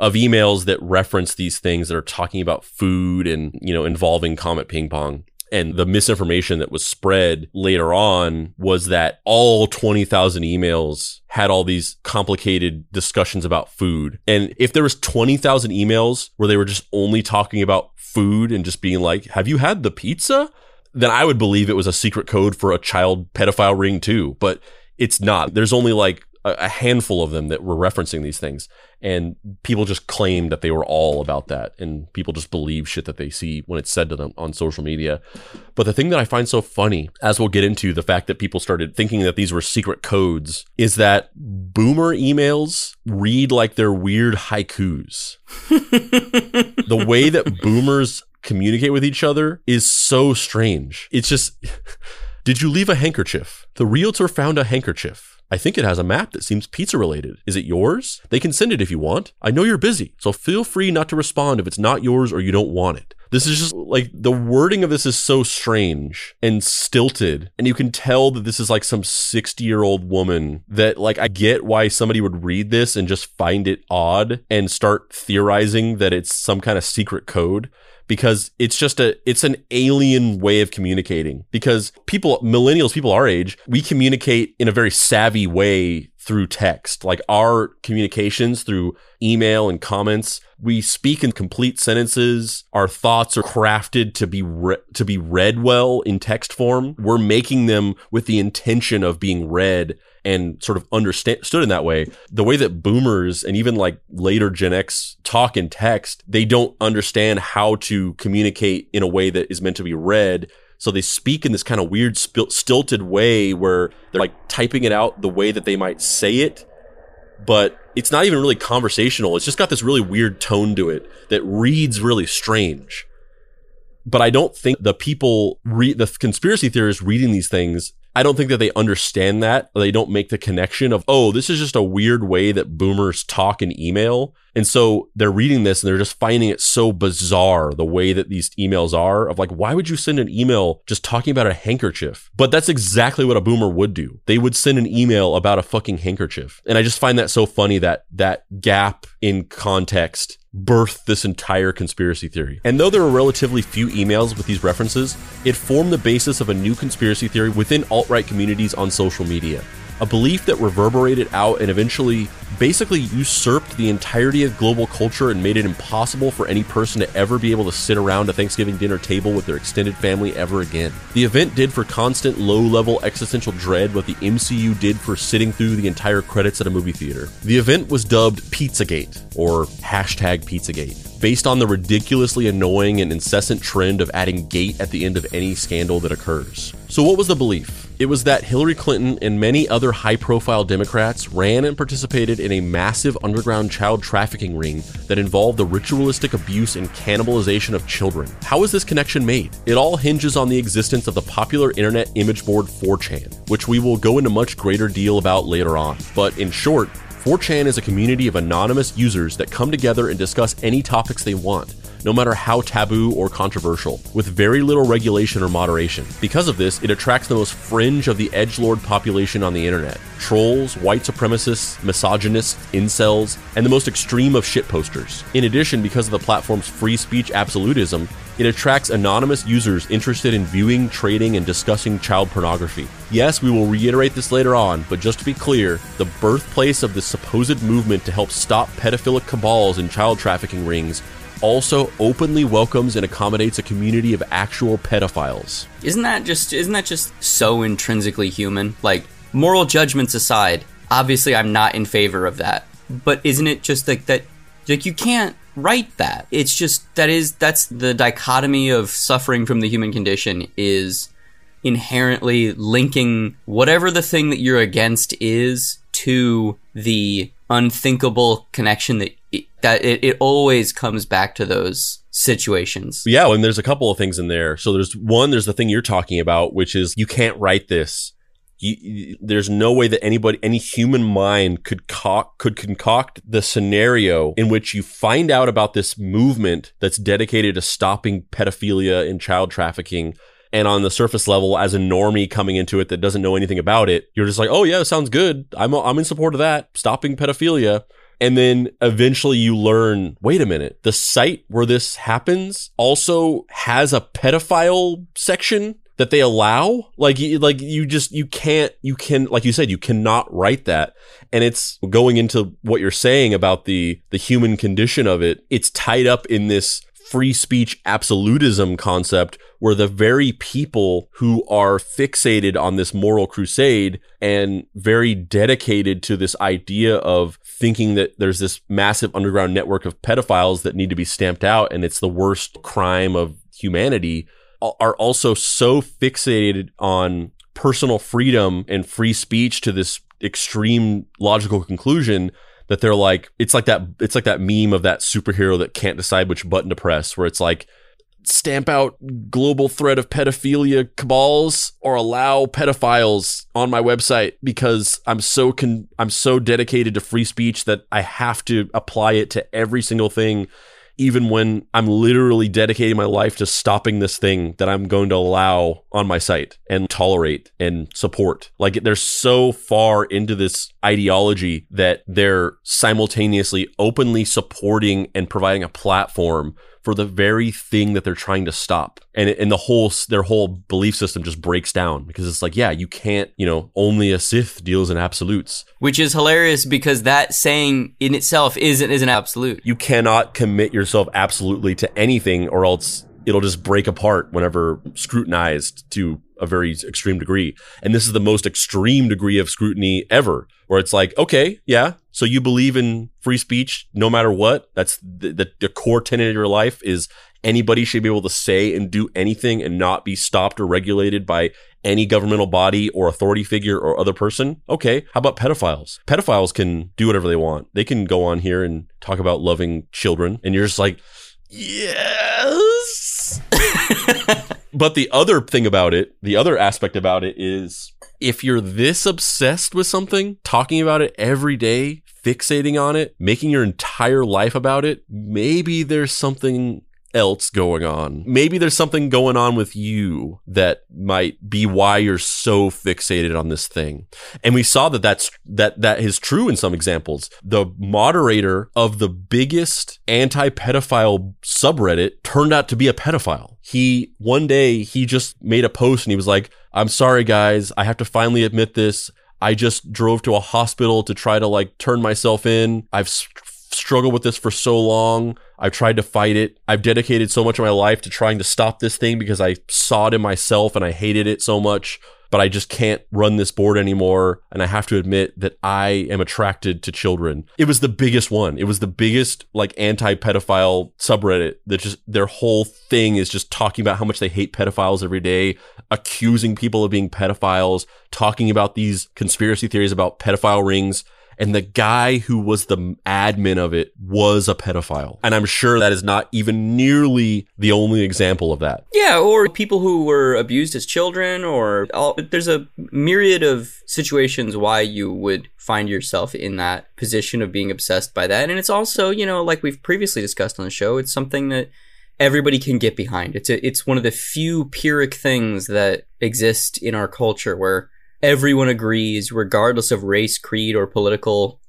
of emails that reference these things that are talking about food and, you know, involving Comet Ping Pong. And the misinformation that was spread later on was that all twenty thousand emails had all these complicated discussions about food. And if there was twenty thousand emails where they were just only talking about food and just being like, have you had the pizza? Then I would believe it was a secret code for a child pedophile ring too. But it's not. There's only like a handful of them that were referencing these things. And people just claim that they were all about that. And people just believe shit that they see when it's said to them on social media. But the thing that I find so funny, as we'll get into the fact that people started thinking that these were secret codes, is that boomer emails read like they're weird haikus. The way that boomers communicate with each other is so strange. It's just, did you leave a handkerchief? The realtor found a handkerchief. I think it has a map that seems pizza related. Is it yours? They can send it if you want. I know you're busy, so feel free not to respond if it's not yours or you don't want it. This is just like, the wording of this is so strange and stilted. And you can tell that this is like some sixty year old woman that, like, I get why somebody would read this and just find it odd and start theorizing that it's some kind of secret code. Because it's just a, it's an alien way of communicating. Because people, millennials, people our age, we communicate in a very savvy way through text. Like our communications through email and comments, we speak in complete sentences. Our thoughts are crafted to be re- to be read well in text form. We're making them with the intention of being read and sort of understood in that way. The way that boomers and even like later Gen X talk in text, they don't understand how to communicate in a way that is meant to be read. So they speak in this kind of weird stilted way where they're like typing it out the way that they might say it. But it's not even really conversational. It's just got this really weird tone to it that reads really strange. But I don't think the people, re- the conspiracy theorists reading these things, I don't think that they understand that. They don't make the connection of, oh, this is just a weird way that boomers talk and email. And so they're reading this and they're just finding it so bizarre the way that these emails are of like, why would you send an email just talking about a handkerchief? But that's exactly what a boomer would do. They would send an email about a fucking handkerchief. And I just find that so funny that that gap in context birthed this entire conspiracy theory. And though there were relatively few emails with these references, it formed the basis of a new conspiracy theory within alt-right communities on social media. A belief that reverberated out and eventually basically usurped the entirety of global culture and made it impossible for any person to ever be able to sit around a Thanksgiving dinner table with their extended family ever again. The event did for constant low-level existential dread what the M C U did for sitting through the entire credits at a movie theater. The event was dubbed Pizzagate, or hashtag Pizzagate, based on the ridiculously annoying and incessant trend of adding gate at the end of any scandal that occurs. So what was the belief? It was that Hillary Clinton and many other high-profile Democrats ran and participated in a massive underground child trafficking ring that involved the ritualistic abuse and cannibalization of children. How is this connection made? It all hinges on the existence of the popular internet image board four chan, which we will go into much greater detail about later on. But in short, four chan is a community of anonymous users that come together and discuss any topics they want, no matter how taboo or controversial, with very little regulation or moderation. Because of this, it attracts the most fringe of the edgelord population on the internet. Trolls, white supremacists, misogynists, incels, and the most extreme of shitposters. In addition, because of the platform's free speech absolutism, it attracts anonymous users interested in viewing, trading, and discussing child pornography. Yes, we will reiterate this later on, but just to be clear, the birthplace of this supposed movement to help stop pedophilic cabals and child trafficking rings also openly welcomes and accommodates a community of actual pedophiles. Isn't that just isn't that just so intrinsically human? Like, moral judgments aside, obviously I'm not in favor of that. But isn't it just like that, like, you can't write that? It's just that is that's the dichotomy of suffering from the human condition, is inherently linking whatever the thing that you're against is to the unthinkable connection that it, that it, it always comes back to those situations. Yeah, and there's a couple of things in there. So there's one, there's the thing you're talking about, which is you can't write this. You, you, there's no way that anybody, any human mind could co- could concoct the scenario in which you find out about this movement that's dedicated to stopping pedophilia and child trafficking, And on the surface level, as a normie coming into it that doesn't know anything about it, you're just like, oh, yeah, sounds good. I'm I'm in support of that, stopping pedophilia. And then eventually you learn, wait a minute, the site where this happens also has a pedophile section that they allow. Like, like you just, you can't, you can, like you said, you cannot write that. And it's going into what you're saying about the the human condition of it. It's tied up in this free speech absolutism concept where the very people who are fixated on this moral crusade and very dedicated to this idea of thinking that there's this massive underground network of pedophiles that need to be stamped out and it's the worst crime of humanity are also so fixated on personal freedom and free speech to this extreme logical conclusion that they're like, it's like that, it's like that meme of that superhero that can't decide which button to press, where it's like, stamp out global threat of pedophilia cabals or allow pedophiles on my website because I'm so con- I'm so dedicated to free speech that I have to apply it to every single thing, even when I'm literally dedicating my life to stopping this thing that I'm going to allow on my site and tolerate and support. Like, they're so far into this ideology that they're simultaneously openly supporting and providing a platform for the very thing that they're trying to stop. And and the whole, their whole belief system just breaks down because it's like, yeah, you can't, you know, only a Sith deals in absolutes. Which is hilarious because that saying in itself isn't is an absolute. You cannot commit yourself absolutely to anything or else it'll just break apart whenever scrutinized to a very extreme degree. And this is the most extreme degree of scrutiny ever, where it's like, okay, yeah, so you believe in free speech no matter what. That's the, the, the core tenet of your life is anybody should be able to say and do anything and not be stopped or regulated by any governmental body or authority figure or other person. Okay, how about pedophiles? Pedophiles can do whatever they want. They can go on here and talk about loving children. And you're just like, yes. But the other thing about it, the other aspect about it is, if you're this obsessed with something, talking about it every day, fixating on it, making your entire life about it, maybe there's something else going on. Maybe there's something going on with you that might be why you're so fixated on this thing. And we saw that that's, that, that is true in some examples. The moderator of the biggest anti-pedophile subreddit turned out to be a pedophile. He, one day, he just made a post and he was like, I'm sorry, guys. I have to finally admit this. I just drove to a hospital to try to like turn myself in. I've st- struggled with this for so long. I've tried to fight it. I've dedicated so much of my life to trying to stop this thing because I saw it in myself and I hated it so much, but I just can't run this board anymore. And I have to admit that I am attracted to children. It was the biggest one. It was the biggest like anti-pedophile subreddit that just, their whole thing is just talking about how much they hate pedophiles every day, accusing people of being pedophiles, talking about these conspiracy theories about pedophile rings. And the guy who was the admin of it was a pedophile. And I'm sure that is not even nearly the only example of that. Yeah, or people who were abused as children, or all, there's a myriad of situations why you would find yourself in that position of being obsessed by that. And it's also, you know, like we've previously discussed on the show, it's something that everybody can get behind. It's a, it's one of the few Pyrrhic things that exist in our culture where everyone agrees, regardless of race, creed, or political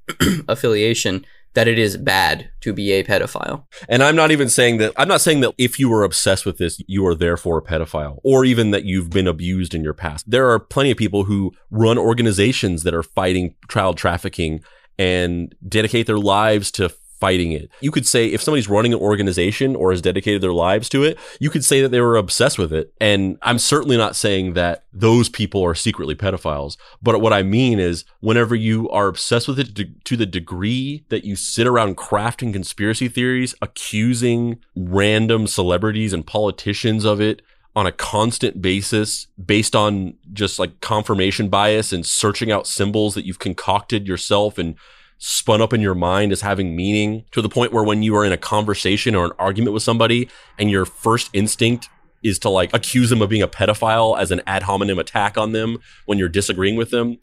affiliation, that it is bad to be a pedophile. And I'm not even saying that, I'm not saying that if you were obsessed with this, you are therefore a pedophile, or even that you've been abused in your past. There are plenty of people who run organizations that are fighting child trafficking and dedicate their lives to fighting it. You could say if somebody's running an organization or has dedicated their lives to it, you could say that they were obsessed with it. And I'm certainly not saying that those people are secretly pedophiles. But what I mean is whenever you are obsessed with it to, to the degree that you sit around crafting conspiracy theories, accusing random celebrities and politicians of it on a constant basis based on just like confirmation bias and searching out symbols that you've concocted yourself and spun up in your mind as having meaning, to the point where when you are in a conversation or an argument with somebody and your first instinct is to like accuse them of being a pedophile as an ad hominem attack on them when you're disagreeing with them,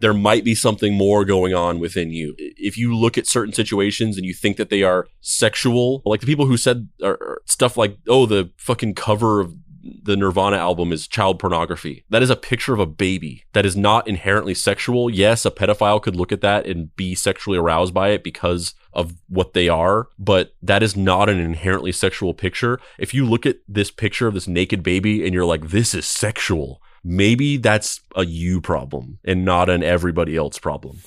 there might be something more going on within you. If you look at certain situations and you think that they are sexual, like the people who said or, or stuff like, oh, the fucking cover of the Nirvana album is child pornography. That is a picture of a baby. That is not inherently sexual. Yes, a pedophile could look at that and be sexually aroused by it because of what they are, but that is not an inherently sexual picture. If you look at this picture of this naked baby and you're like, this is sexual, maybe that's a you problem and not an everybody else problem.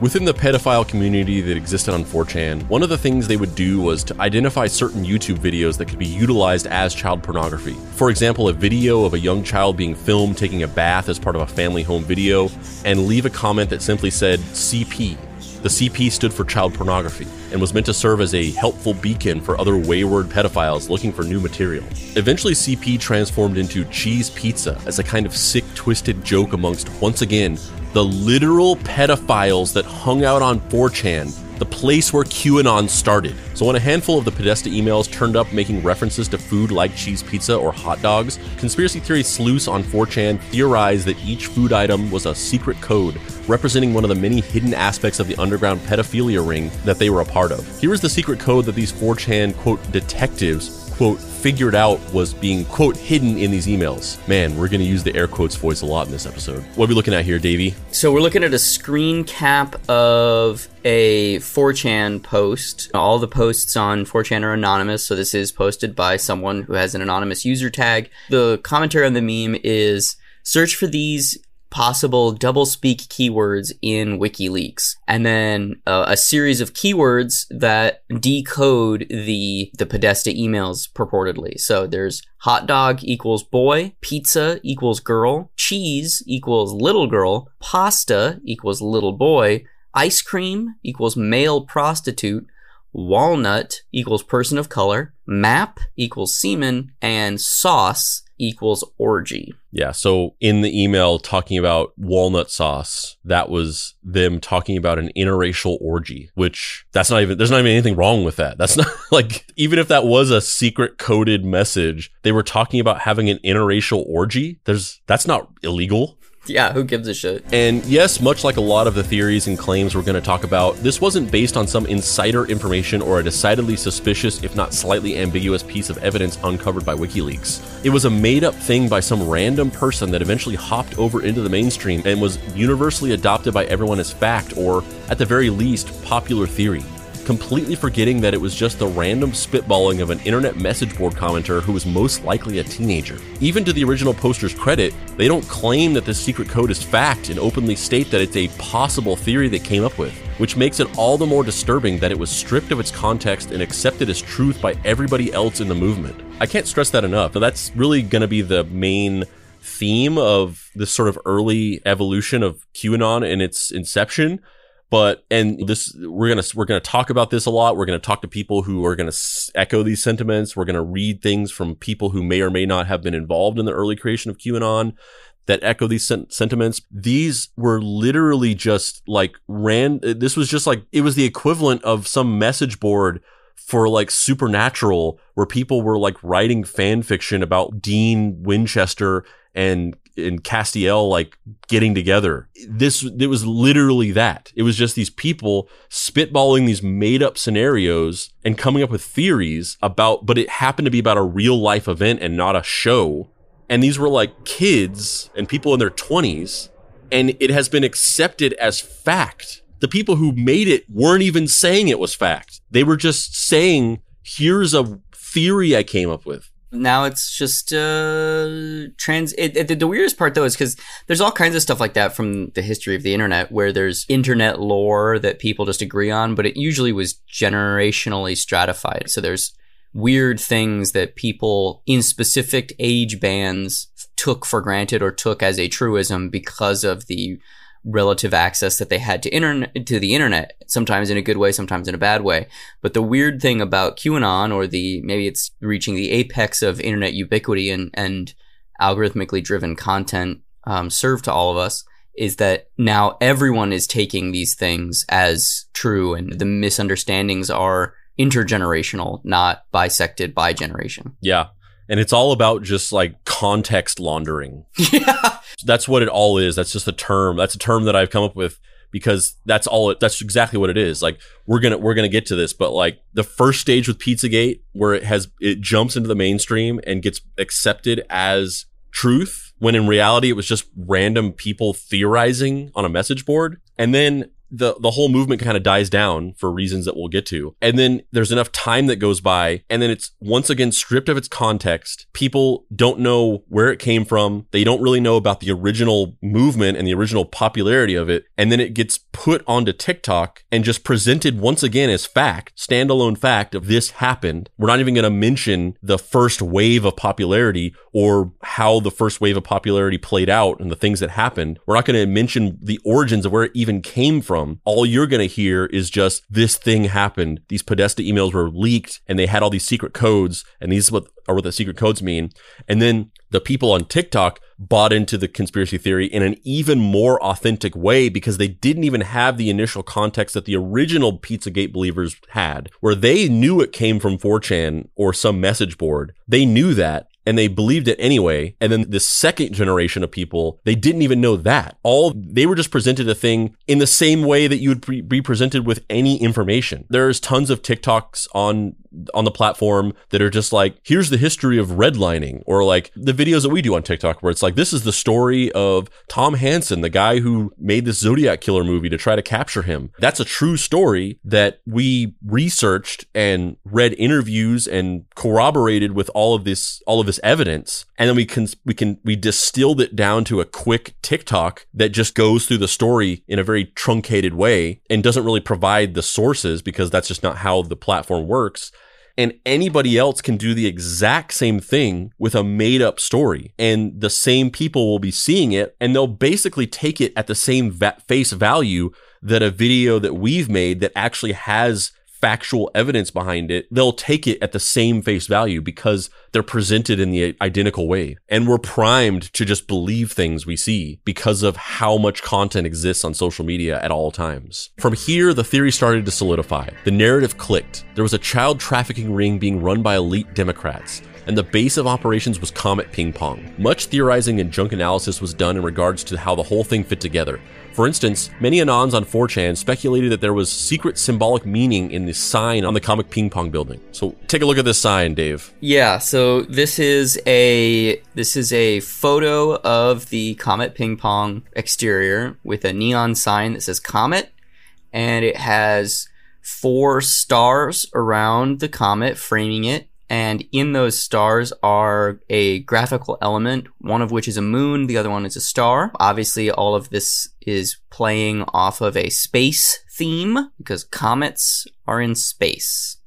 Within the pedophile community that existed on four chan, one of the things they would do was to identify certain YouTube videos that could be utilized as child pornography. For example, a video of a young child being filmed taking a bath as part of a family home video, and leave a comment that simply said C P. The C P stood for child pornography and was meant to serve as a helpful beacon for other wayward pedophiles looking for new material. Eventually, C P transformed into cheese pizza as a kind of sick, twisted joke amongst, once again, the literal pedophiles that hung out on four chan, the place where QAnon started. So when a handful of the Podesta emails turned up making references to food like cheese pizza or hot dogs, conspiracy theory sleuths on four chan theorized that each food item was a secret code representing one of the many hidden aspects of the underground pedophilia ring that they were a part of. Here is the secret code that these four chan, quote, detectives, quote, figured out was being, quote, hidden in these emails. Man, we're going to use the air quotes voice a lot in this episode. What are we looking at here, Davey? So we're looking at a screen cap of a four chan post. All the posts on four chan are anonymous, so this is posted by someone who has an anonymous user tag. The commentary on the meme is, search for these possible double-speak keywords in WikiLeaks, and then uh, a series of keywords that decode the the Podesta emails purportedly. So there's hot dog equals boy, pizza equals girl, cheese equals little girl, pasta equals little boy, ice cream equals male prostitute, walnut equals person of color, map equals semen, and sauce equals orgy. Yeah, so in the email talking about walnut sauce, that was them talking about an interracial orgy, which that's not even, there's not even anything wrong with that. That's not like, even if that was a secret coded message, they were talking about having an interracial orgy. There's, that's not illegal. Yeah, who gives a shit? And yes, much like a lot of the theories and claims we're going to talk about, this wasn't based on some insider information or a decidedly suspicious, if not slightly ambiguous, piece of evidence uncovered by WikiLeaks. It was a made-up thing by some random person that eventually hopped over into the mainstream and was universally adopted by everyone as fact, or, at the very least, popular theory, completely forgetting that it was just the random spitballing of an internet message board commenter who was most likely a teenager. Even to the original poster's credit, they don't claim that this secret code is fact and openly state that it's a possible theory they came up with, which makes it all the more disturbing that it was stripped of its context and accepted as truth by everybody else in the movement. I can't stress that enough, but that's really going to be the main theme of this sort of early evolution of QAnon and its inception. But, and this, we're going to, we're going to talk about this a lot. We're going to talk to people who are going to echo these sentiments. We're going to read things from people who may or may not have been involved in the early creation of QAnon that echo these sen- sentiments. These were literally just like ran, this was just like, it was the equivalent of some message board for like Supernatural, where people were like writing fan fiction about Dean Winchester and in Castiel, like getting together. This, it was literally that. It was just these people spitballing these made up scenarios and coming up with theories about, but it happened to be about a real life event and not a show. And these were like kids and people in their twenties. And it has been accepted as fact. The people who made it weren't even saying it was fact. They were just saying, here's a theory I came up with. Now it's just uh, trans. It, it, the weirdest part, though, is because there's all kinds of stuff like that from the history of the internet, where there's internet lore that people just agree on, but it usually was generationally stratified. So there's weird things that people in specific age bands took for granted or took as a truism because of the relative access that they had to internet, to the internet, sometimes in a good way, sometimes in a bad way. But the weird thing about QAnon, or the, maybe it's reaching the apex of internet ubiquity and, and algorithmically driven content um, served to all of us, is that now everyone is taking these things as true, and the misunderstandings are intergenerational, not bisected by generation. Yeah. And it's all about just like context laundering. Yeah. That's what it all is. That's just a term. That's a term that I've come up with because that's all it, that's exactly what it is. Like we're going to, we're going to get to this, but like the first stage with Pizzagate where it has, it jumps into the mainstream and gets accepted as truth when in reality it was just random people theorizing on a message board. And then the the whole movement kind of dies down for reasons that we'll get to. And then there's enough time that goes by. And then it's once again stripped of its context. People don't know where it came from. They don't really know about the original movement and the original popularity of it. And then it gets put onto TikTok and just presented once again as fact, standalone fact of this happened. We're not even going to mention the first wave of popularity or how the first wave of popularity played out and the things that happened. We're not going to mention the origins of where it even came from. All you're going to hear is just this thing happened. These Podesta emails were leaked and they had all these secret codes. And these are what, are what the secret codes mean. And then the people on TikTok bought into the conspiracy theory in an even more authentic way because they didn't even have the initial context that the original Pizzagate believers had, where they knew it came from four chan or some message board. They knew that. And they believed it anyway. And then the second generation of people, they didn't even know that. All they were just presented a thing in the same way that you would pre- be presented with any information. There's tons of TikToks on on the platform that are just like, here's the history of redlining, or like the videos that we do on TikTok where it's like, this is the story of Tom Hansen, the guy who made this Zodiac killer movie to try to capture him. That's a true story that we researched and read interviews and corroborated with all of this, all of this evidence. And then we can, we can, we distilled it down to a quick TikTok that just goes through the story in a very truncated way and doesn't really provide the sources because that's just not how the platform works. And anybody else can do the exact same thing with a made up story. And the same people will be seeing it and they'll basically take it at the same va- face value that a video that we've made that actually has factual evidence behind it. They'll take it at the same face value because they're presented in the identical way. And we're primed to just believe things we see because of how much content exists on social media at all times. From here, the theory started to solidify. The narrative clicked. There was a child trafficking ring being run by elite Democrats, and the base of operations was Comet Ping Pong. Much theorizing and junk analysis was done in regards to how the whole thing fit together. For instance, many Anons on four chan speculated that there was secret symbolic meaning in the sign on the Comet Ping Pong building. So take a look at this sign, Dave. Yeah, so this is a this is a photo of the Comet Ping Pong exterior with a neon sign that says Comet, and it has four stars around the comet framing it. And in those stars are a graphical element, one of which is a moon, the other one is a star. Obviously, all of this is playing off of a space theme because comets are in space.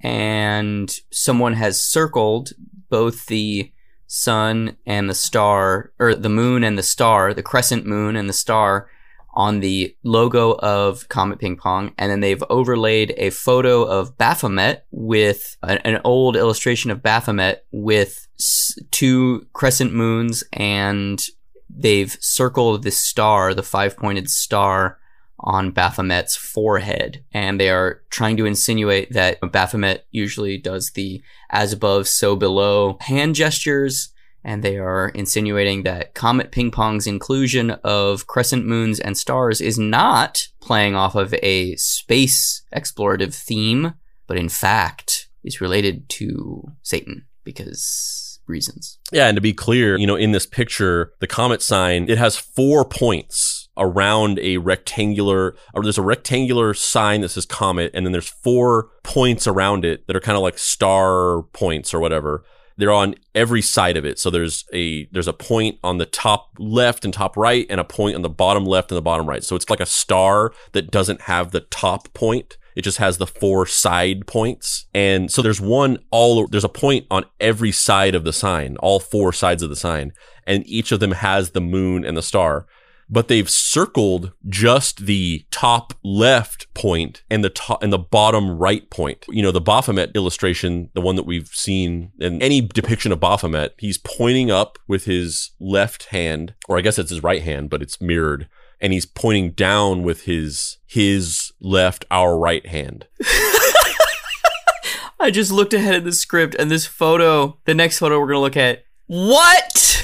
And someone has circled both the sun and the star, or the moon and the star, the crescent moon and the star, on the logo of Comet Ping Pong, and then they've overlaid a photo of Baphomet with an, an old illustration of Baphomet with s- two crescent moons, and they've circled the star, the five-pointed star, on Baphomet's forehead. And they are trying to insinuate that Baphomet usually does the as above, so below hand gestures. And they are insinuating that Comet Ping Pong's inclusion of crescent moons and stars is not playing off of a space explorative theme, but in fact is related to Satan because reasons. Yeah, and to be clear, you know, in this picture, the comet sign, it has four points around a rectangular, or there's a rectangular sign that says comet, and then there's four points around it that are kind of like star points or whatever. They're on every side of it. So there's a there's a point on the top left and top right and a point on the bottom left and the bottom right. So it's like a star that doesn't have the top point. It just has the four side points. And so there's one all there's a point on every side of the sign, all four sides of the sign. And each of them has the moon and the star. But they've circled just the top left point and the top and the bottom right point. You know, the Baphomet illustration, the one that we've seen in any depiction of Baphomet, he's pointing up with his left hand, or I guess it's his right hand, but it's mirrored, and he's pointing down with his his left, our right hand. I just looked ahead at the script and this photo, the next photo we're going to look at. What?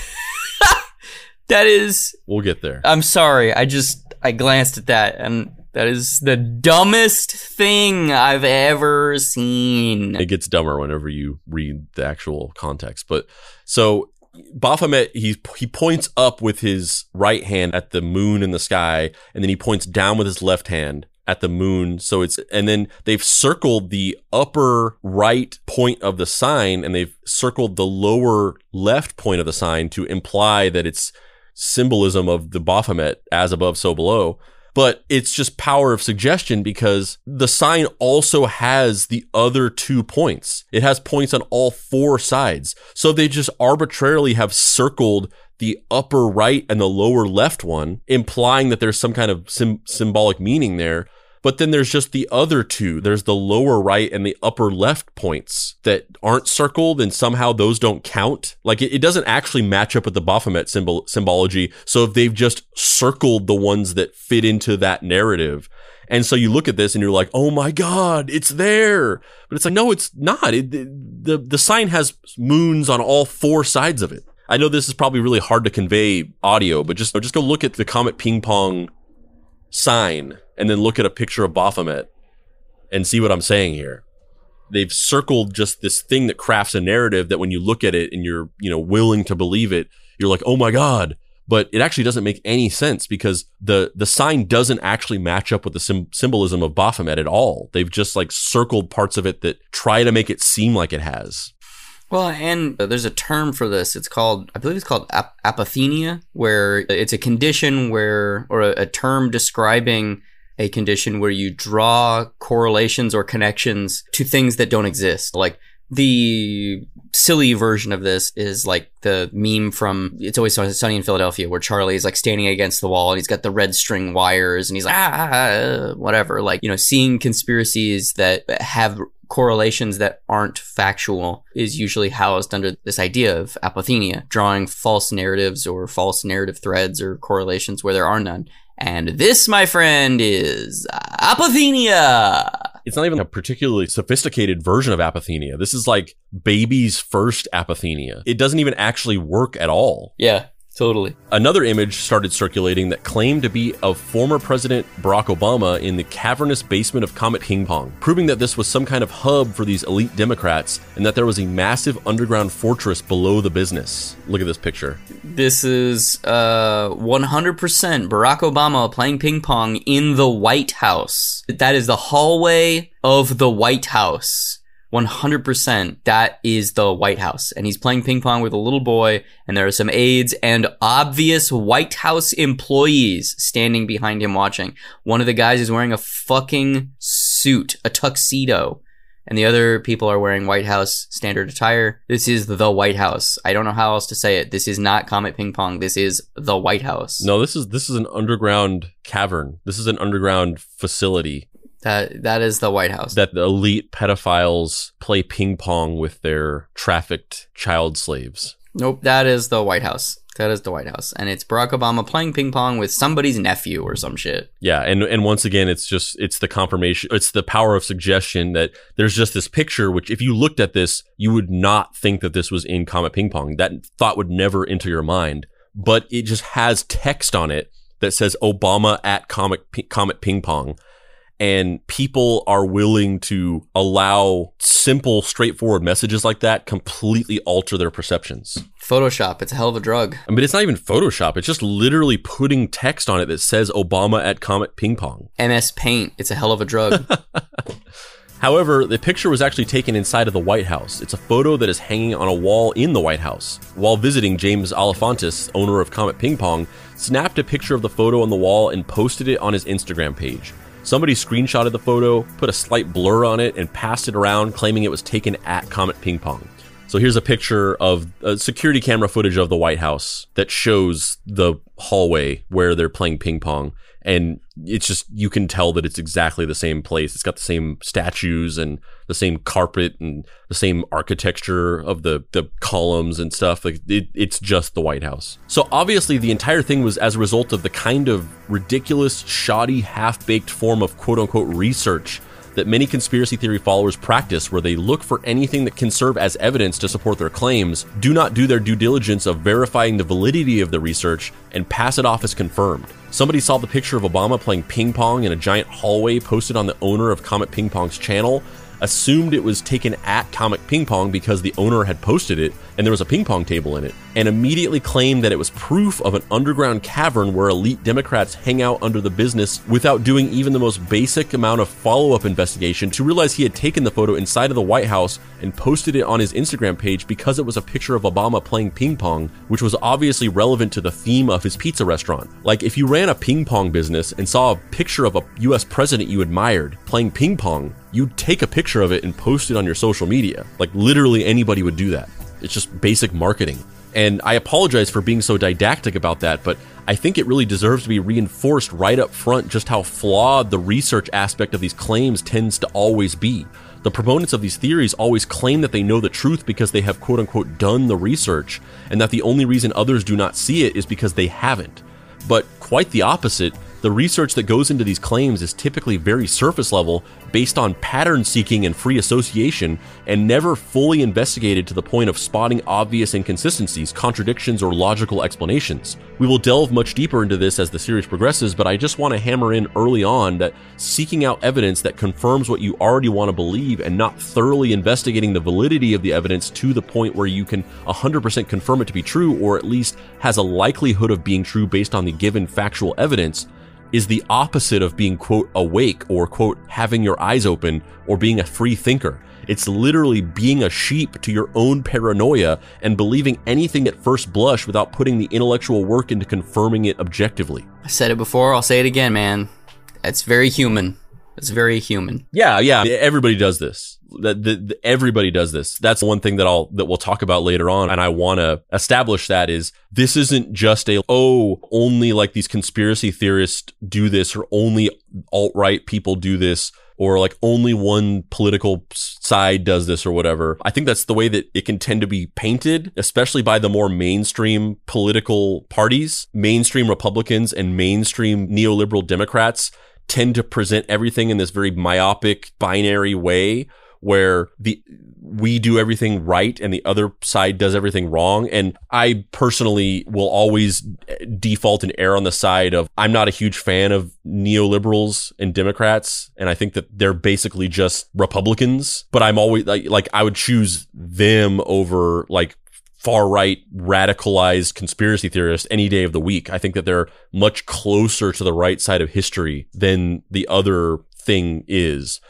That is... We'll get there. I'm sorry. I just, I glanced at that and that is the dumbest thing I've ever seen. It gets dumber whenever you read the actual context. But so Baphomet, he, he points up with his right hand at the moon in the sky, and then he points down with his left hand at the moon. So it's, and then they've circled the upper right point of the sign, and they've circled the lower left point of the sign to imply that it's symbolism of the Baphomet, as above, so below. But it's just power of suggestion because the sign also has the other two points. It has points on all four sides. So they just arbitrarily have circled the upper right and the lower left one, implying that there's some kind of sim- symbolic meaning there. But then there's just the other two. There's the lower right and the upper left points that aren't circled, and somehow those don't count. Like, it, it doesn't actually match up with the Baphomet symbol symbology. So if they've just circled the ones that fit into that narrative. And so you look at this and you're like, oh my God, it's there. But it's like, no, it's not. It, the, the sign has moons on all four sides of it. I know this is probably really hard to convey audio, but just, just go look at the Comet Ping Pong sign and then look at a picture of Baphomet and see what I'm saying here. They've circled just this thing that crafts a narrative that when you look at it and you're, you know, willing to believe it, you're like, oh my God. But it actually doesn't make any sense because the, the sign doesn't actually match up with the sim- symbolism of Baphomet at all. They've just like circled parts of it that try to make it seem like it has. Well, and there's a term for this. It's called, I believe it's called ap- apophenia, where it's a condition where, or a, a term describing a condition where you draw correlations or connections to things that don't exist. Like the silly version of this is like the meme from It's Always Sunny in Philadelphia, where Charlie is like standing against the wall and he's got the red string wires and he's like, ah, whatever. Like, you know, seeing conspiracies that have correlations that aren't factual is usually housed under this idea of apophenia, drawing false narratives or false narrative threads or correlations where there are none. And this, my friend, is apophenia. It's not even a particularly sophisticated version of apophenia. This is like baby's first apophenia. It doesn't even actually work at all. Yeah, totally. Another image started circulating that claimed to be of former President Barack Obama in the cavernous basement of Comet Ping Pong, proving that this was some kind of hub for these elite Democrats and that there was a massive underground fortress below the business. Look at this picture. This is uh, one hundred percent Barack Obama playing ping pong in the White House. That is the hallway of the White House. one hundred percent that is the White House. And he's playing ping pong with a little boy, and there are some aides and obvious White House employees standing behind him watching. One of the guys is wearing a fucking suit, a tuxedo, and the other people are wearing White House standard attire. This is the White House. I don't know how else to say it. This is not Comet Ping Pong. This is the White House. No, this is this is an underground cavern. This is an underground facility. That that is the White House. That the elite pedophiles play ping pong with their trafficked child slaves. Nope, that is the White House. That is the White House. And it's Barack Obama playing ping pong with somebody's nephew or some shit. Yeah, and, and once again, it's just, it's the confirmation, it's the power of suggestion that there's just this picture, which if you looked at this, you would not think that this was in Comet Ping Pong. That thought would never enter your mind. But it just has text on it that says Obama at Comet, P- Comet Ping Pong. And people are willing to allow simple, straightforward messages like that completely alter their perceptions. Photoshop, it's a hell of a drug. I mean, it's not even Photoshop. It's just literally putting text on it that says Obama at Comet Ping Pong. M S Paint, it's a hell of a drug. However, the picture was actually taken inside of the White House. It's a photo that is hanging on a wall in the White House. While visiting, James Alefantis, owner of Comet Ping Pong, snapped a picture of the photo on the wall and posted it on his Instagram page. Somebody screenshotted the photo, put a slight blur on it, and passed it around, claiming it was taken at Comet Ping Pong. So here's a picture of uh, security camera footage of the White House that shows the hallway where they're playing ping pong. And it's just, you can tell that it's exactly the same place. It's got the same statues and the same carpet and the same architecture of the, the columns and stuff. Like it, it's just the White House. So obviously the entire thing was as a result of the kind of ridiculous, shoddy, half-baked form of quote-unquote research that many conspiracy theory followers practice, where they look for anything that can serve as evidence to support their claims, do not do their due diligence of verifying the validity of the research, and pass it off as confirmed. Somebody saw the picture of Obama playing ping pong in a giant hallway posted on the owner of Comet Ping Pong's channel, assumed it was taken at Comet Ping Pong because the owner had posted it and there was a ping pong table in it, and immediately claimed that it was proof of an underground cavern where elite Democrats hang out under the business, without doing even the most basic amount of follow-up investigation to realize he had taken the photo inside of the White House and posted it on his Instagram page because it was a picture of Obama playing ping pong, which was obviously relevant to the theme of his pizza restaurant. Like, if you ran a ping pong business and saw a picture of a U S president you admired playing ping pong, you'd take a picture of it and post it on your social media. Like, literally anybody would do that. It's just basic marketing. And I apologize for being so didactic about that, but I think it really deserves to be reinforced right up front just how flawed the research aspect of these claims tends to always be. The proponents of these theories always claim that they know the truth because they have quote-unquote done the research, and that the only reason others do not see it is because they haven't. But quite the opposite. The research that goes into these claims is typically very surface level, based on pattern seeking and free association, and never fully investigated to the point of spotting obvious inconsistencies, contradictions, or logical explanations. We will delve much deeper into this as the series progresses, but I just want to hammer in early on that seeking out evidence that confirms what you already want to believe, and not thoroughly investigating the validity of the evidence to the point where you can one hundred percent confirm it to be true, or at least has a likelihood of being true based on the given factual evidence, is the opposite of being quote awake, or quote having your eyes open, or being a free thinker. It's literally being a sheep to your own paranoia and believing anything at first blush without putting the intellectual work into confirming it objectively. I said it before, I'll say it again, man. That's very human. That's very human. Yeah, yeah. Everybody does this. The, the, the, everybody does this. That's one thing that I'll that we'll talk about later on, and I want to establish that is this isn't just a oh only like these conspiracy theorists do this, or only alt-right people do this, or like only one political side does this or whatever. I think that's the way that it can tend to be painted, especially by the more mainstream political parties. Mainstream Republicans and mainstream neoliberal Democrats tend to present everything in this very myopic, binary way, where the we do everything right and the other side does everything wrong. And I personally will always default and err on the side of, I'm not a huge fan of neoliberals and Democrats, and I think that they're basically just Republicans, but I'm always like, like I would choose them over like far-right radicalized conspiracy theorists any day of the week. I think that they're much closer to the right side of history than the other thing is.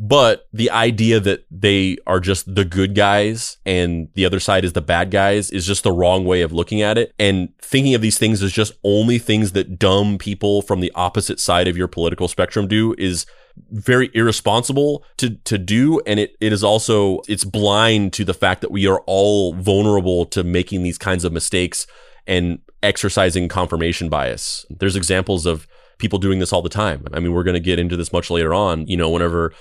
But the idea that they are just the good guys and the other side is the bad guys is just the wrong way of looking at it. And thinking of these things as just only things that dumb people from the opposite side of your political spectrum do is very irresponsible to to do. And it it is also, it's blind to the fact that we are all vulnerable to making these kinds of mistakes and exercising confirmation bias. There's examples of people doing this all the time. I mean, we're going to get into this much later on, you know, whenever...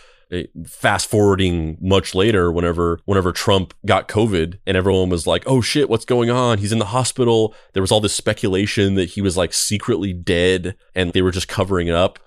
Fast forwarding much later, whenever whenever Trump got COVID and everyone was like, oh shit, what's going on? He's in the hospital. There was all this speculation that he was like secretly dead and they were just covering it up.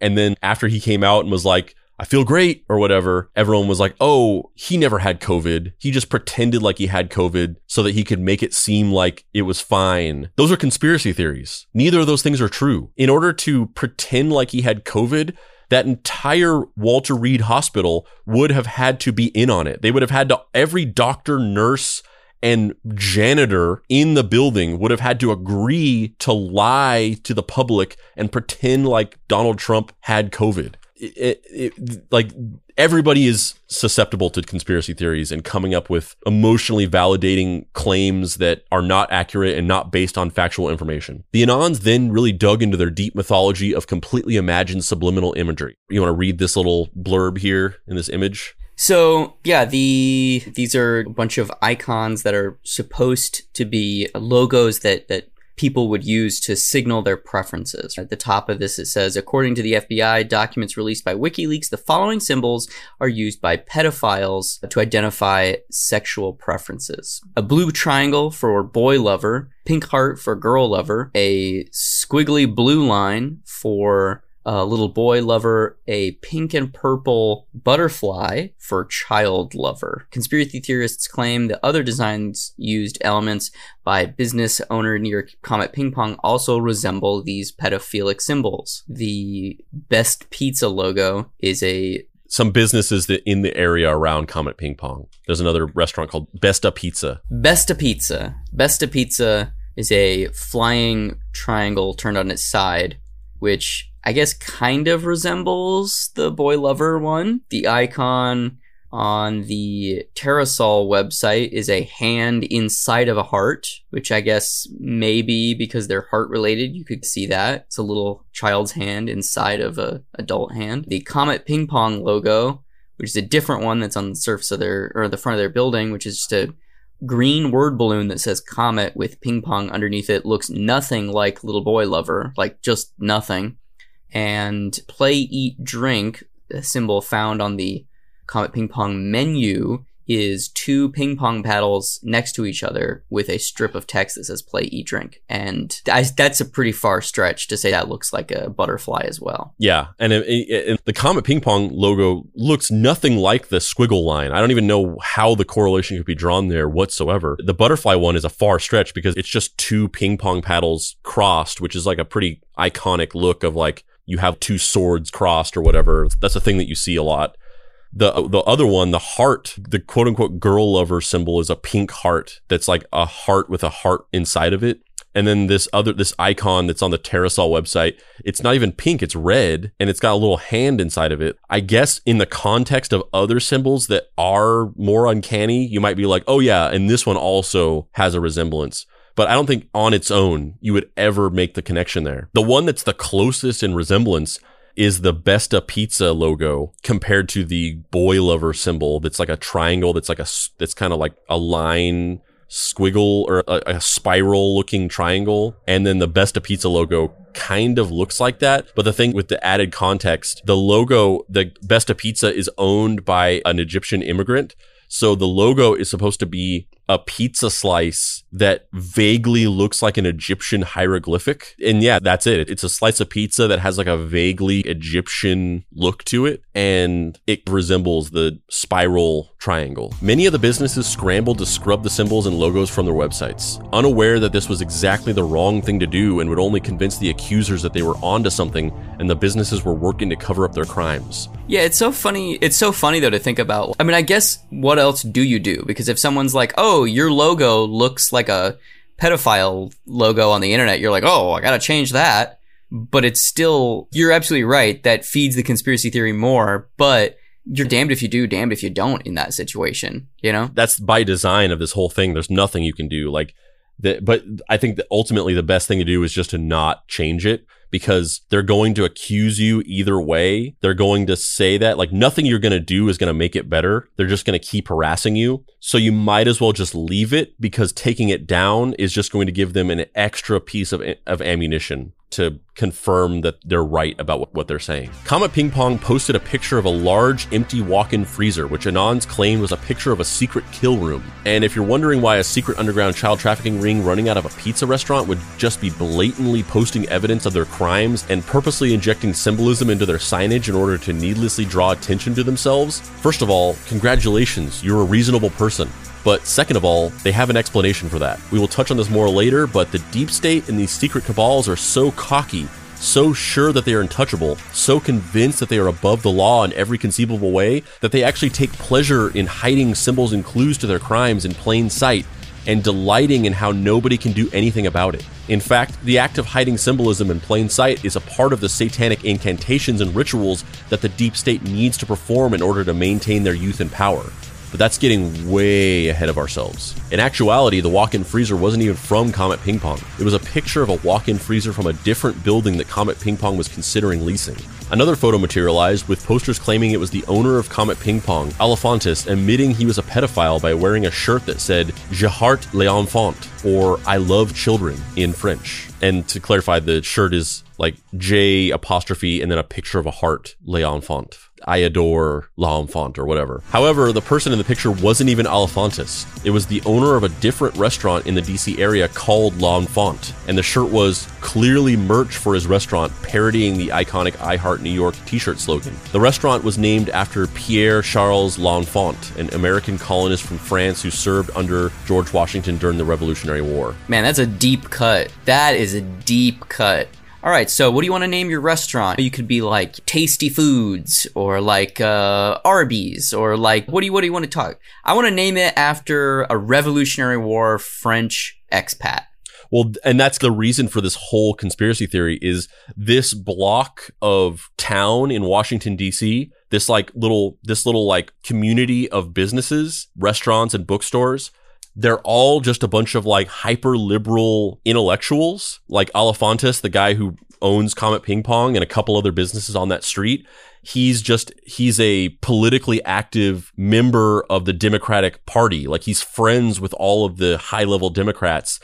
And then after he came out and was like, I feel great or whatever, everyone was like, oh, he never had COVID. He just pretended like he had COVID so that he could make it seem like it was fine. Those are conspiracy theories. Neither of those things are true. In order to pretend like he had COVID, that entire Walter Reed Hospital would have had to be in on it. They would have had to, every doctor, nurse, and janitor in the building would have had to agree to lie to the public and pretend like Donald Trump had COVID. It, it, it, like everybody is susceptible to conspiracy theories and coming up with emotionally validating claims that are not accurate and not based on factual information. The Anons then really dug into their deep mythology of completely imagined subliminal imagery. You want to read this little blurb here in this image? So yeah, the these are a bunch of icons that are supposed to be logos that that people would use to signal their preferences. At the top of this, it says, according to the F B I, documents released by WikiLeaks, the following symbols are used by pedophiles to identify sexual preferences. A blue triangle for boy lover, pink heart for girl lover, a squiggly blue line for uh, little boy lover, a pink and purple butterfly for child lover. Conspiracy theorists claim the other designs used elements by business owner near Comet Ping Pong also resemble these pedophilic symbols. The Best Pizza logo is a... Some businesses that in the area around Comet Ping Pong. There's another restaurant called Besta Pizza. Besta Pizza. Besta Pizza is a flying triangle turned on its side, which I guess kind of resembles the boy lover one. The icon on the Terrasol website is a hand inside of a heart, which I guess maybe because they're heart related, you could see that. It's a little child's hand inside of a adult hand. The Comet Ping Pong logo, which is a different one that's on the surface of their, or the front of their building, which is just a green word balloon that says Comet with ping pong underneath it, looks nothing like Little Boy Lover, like just nothing. And Play, Eat, Drink, a symbol found on the Comet Ping Pong menu, is two ping pong paddles next to each other with a strip of text that says play, eat, drink. And I, that's a pretty far stretch to say that looks like a butterfly as well. Yeah. And it, it, it, the Comet Ping Pong logo looks nothing like the squiggle line. I don't even know how the correlation could be drawn there whatsoever. The butterfly one is a far stretch because it's just two ping pong paddles crossed, which is like a pretty iconic look of like you have two swords crossed or whatever. That's a thing that you see a lot. The the other one, the heart, the quote-unquote girl lover symbol is a pink heart that's like a heart with a heart inside of it. And then this other this icon that's on the Terrasol website, it's not even pink, it's red, and it's got a little hand inside of it. I guess in the context of other symbols that are more uncanny, you might be like, oh yeah, and this one also has a resemblance. But I don't think on its own you would ever make the connection there. The one that's the closest in resemblance is the Besta Pizza logo compared to the boy lover symbol that's like a triangle that's like a that's kind of like a line squiggle or a, a spiral looking triangle, and then the Besta Pizza logo kind of looks like that. But the thing with the added context, the logo, the Besta Pizza is owned by an Egyptian immigrant, so the logo is supposed to be a pizza slice that vaguely looks like an Egyptian hieroglyphic. And yeah, that's it. It's a slice of pizza that has like a vaguely Egyptian look to it, and it resembles the spiral triangle. Many of the businesses scrambled to scrub the symbols and logos from their websites, unaware that this was exactly the wrong thing to do and would only convince the accusers that they were onto something, and the businesses were working to cover up their crimes. Yeah, it's so funny. It's so funny though to think about. I mean, I guess what else do you do? Because if someone's like, oh, Oh, your logo looks like a pedophile logo on the internet, you're like, oh, I gotta change that. But it's still, you're absolutely right, that feeds the conspiracy theory more, but you're damned if you do, damned if you don't in that situation, you know? That's by design of this whole thing. There's nothing you can do. Like, the, but I think that ultimately the best thing to do is just to not change it, because they're going to accuse you either way. They're going to say that like nothing you're going to do is going to make it better. They're just going to keep harassing you. So you might as well just leave it, because taking it down is just going to give them an extra piece of, of ammunition to confirm that they're right about what they're saying. Comet Ping Pong posted a picture of a large empty walk-in freezer, which Anons claimed was a picture of a secret kill room. And if you're wondering why a secret underground child trafficking ring running out of a pizza restaurant would just be blatantly posting evidence of their crimes and purposely injecting symbolism into their signage in order to needlessly draw attention to themselves, first of all, congratulations, you're a reasonable person. But second of all, they have an explanation for that. We will touch on this more later, but the deep state and these secret cabals are so cocky, so sure that they are untouchable, so convinced that they are above the law in every conceivable way, that they actually take pleasure in hiding symbols and clues to their crimes in plain sight, and delighting in how nobody can do anything about it. In fact, the act of hiding symbolism in plain sight is a part of the satanic incantations and rituals that the deep state needs to perform in order to maintain their youth and power. But that's getting way ahead of ourselves. In actuality, the walk-in freezer wasn't even from Comet Ping Pong. It was a picture of a walk-in freezer from a different building that Comet Ping Pong was considering leasing. Another photo materialized, with posters claiming it was the owner of Comet Ping Pong, Alefantis, admitting he was a pedophile by wearing a shirt that said Je heart les enfants, or I love children in French. And to clarify, the shirt is like J apostrophe and then a picture of a heart, les enfants. I adore L'Enfant or whatever. However, the person in the picture wasn't even Alefantis. It was the owner of a different restaurant in the D C area called L'Enfant, and the shirt was clearly merch for his restaurant, parodying the iconic I Heart New York t-shirt slogan. The restaurant was named after Pierre Charles L'Enfant, an American colonist from France who served under George Washington during the Revolutionary War. Man, that's a deep cut. That is a deep cut. All right, so what do you want to name your restaurant? You could be like Tasty Foods or like uh, Arby's or like, what do you what do you want to talk? I want to name it after a Revolutionary War French expat. Well, and that's the reason for this whole conspiracy theory is this block of town in Washington, D C, this like little, this little like community of businesses, restaurants and bookstores. They're all just a bunch of like hyper liberal intellectuals like Alefantis, the guy who owns Comet Ping Pong and a couple other businesses on that street. He's just, he's a politically active member of the Democratic Party. Like he's friends with all of the high level Democrats.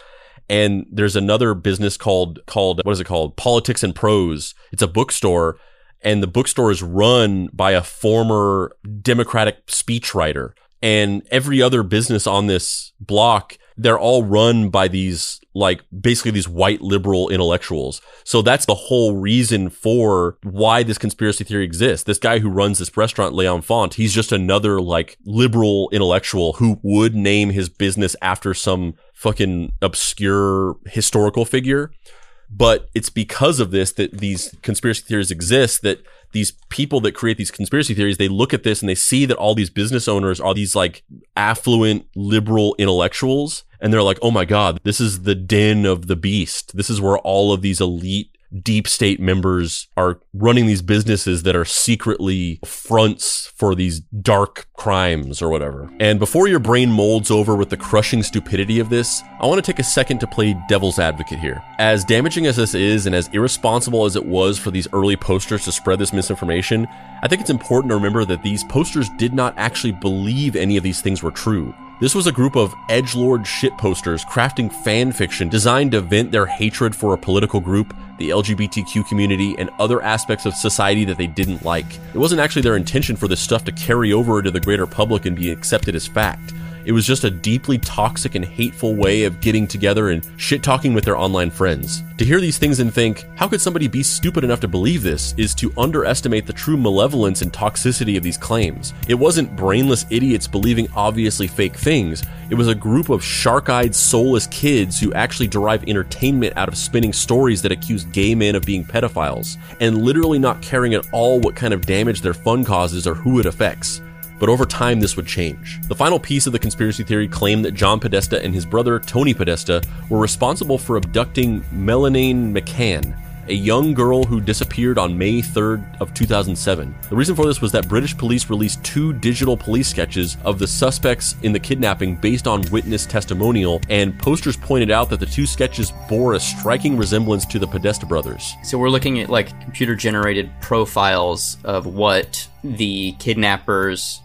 And there's another business called, called, what is it called? Politics and Prose. It's a bookstore. And the bookstore is run by a former Democratic speechwriter. And every other business on this block, they're all run by these, like, basically these white liberal intellectuals. So that's the whole reason for why this conspiracy theory exists. This guy who runs this restaurant, L'Enfant, he's just another, like, liberal intellectual who would name his business after some fucking obscure historical figure. But it's because of this that these conspiracy theories exist, that these people that create these conspiracy theories, they look at this and they see that all these business owners are these like affluent liberal intellectuals. And they're like, oh my God, this is the den of the beast. This is where all of these elite deep state members are running these businesses that are secretly fronts for these dark crimes or whatever. And before your brain molds over with the crushing stupidity of this, I want to take a second to play devil's advocate here. As damaging as this is and as irresponsible as it was for these early posters to spread this misinformation, I think it's important to remember that these posters did not actually believe any of these things were true. This was a group of edgelord shitposters crafting fan fiction designed to vent their hatred for a political group, the L G B T Q community, and other aspects of society that they didn't like. It wasn't actually their intention for this stuff to carry over to the greater public and be accepted as fact. It was just a deeply toxic and hateful way of getting together and shit-talking with their online friends. To hear these things and think, how could somebody be stupid enough to believe this, is to underestimate the true malevolence and toxicity of these claims. It wasn't brainless idiots believing obviously fake things. It was a group of shark-eyed, soulless kids who actually derive entertainment out of spinning stories that accuse gay men of being pedophiles, and literally not caring at all what kind of damage their fun causes or who it affects. But over time, this would change. The final piece of the conspiracy theory claimed that John Podesta and his brother, Tony Podesta, were responsible for abducting Madeline McCann, a young girl who disappeared on May third of two thousand seven. The reason for this was that British police released two digital police sketches of the suspects in the kidnapping based on witness testimonial, and posters pointed out that the two sketches bore a striking resemblance to the Podesta brothers. So we're looking at like computer-generated profiles of what the kidnappers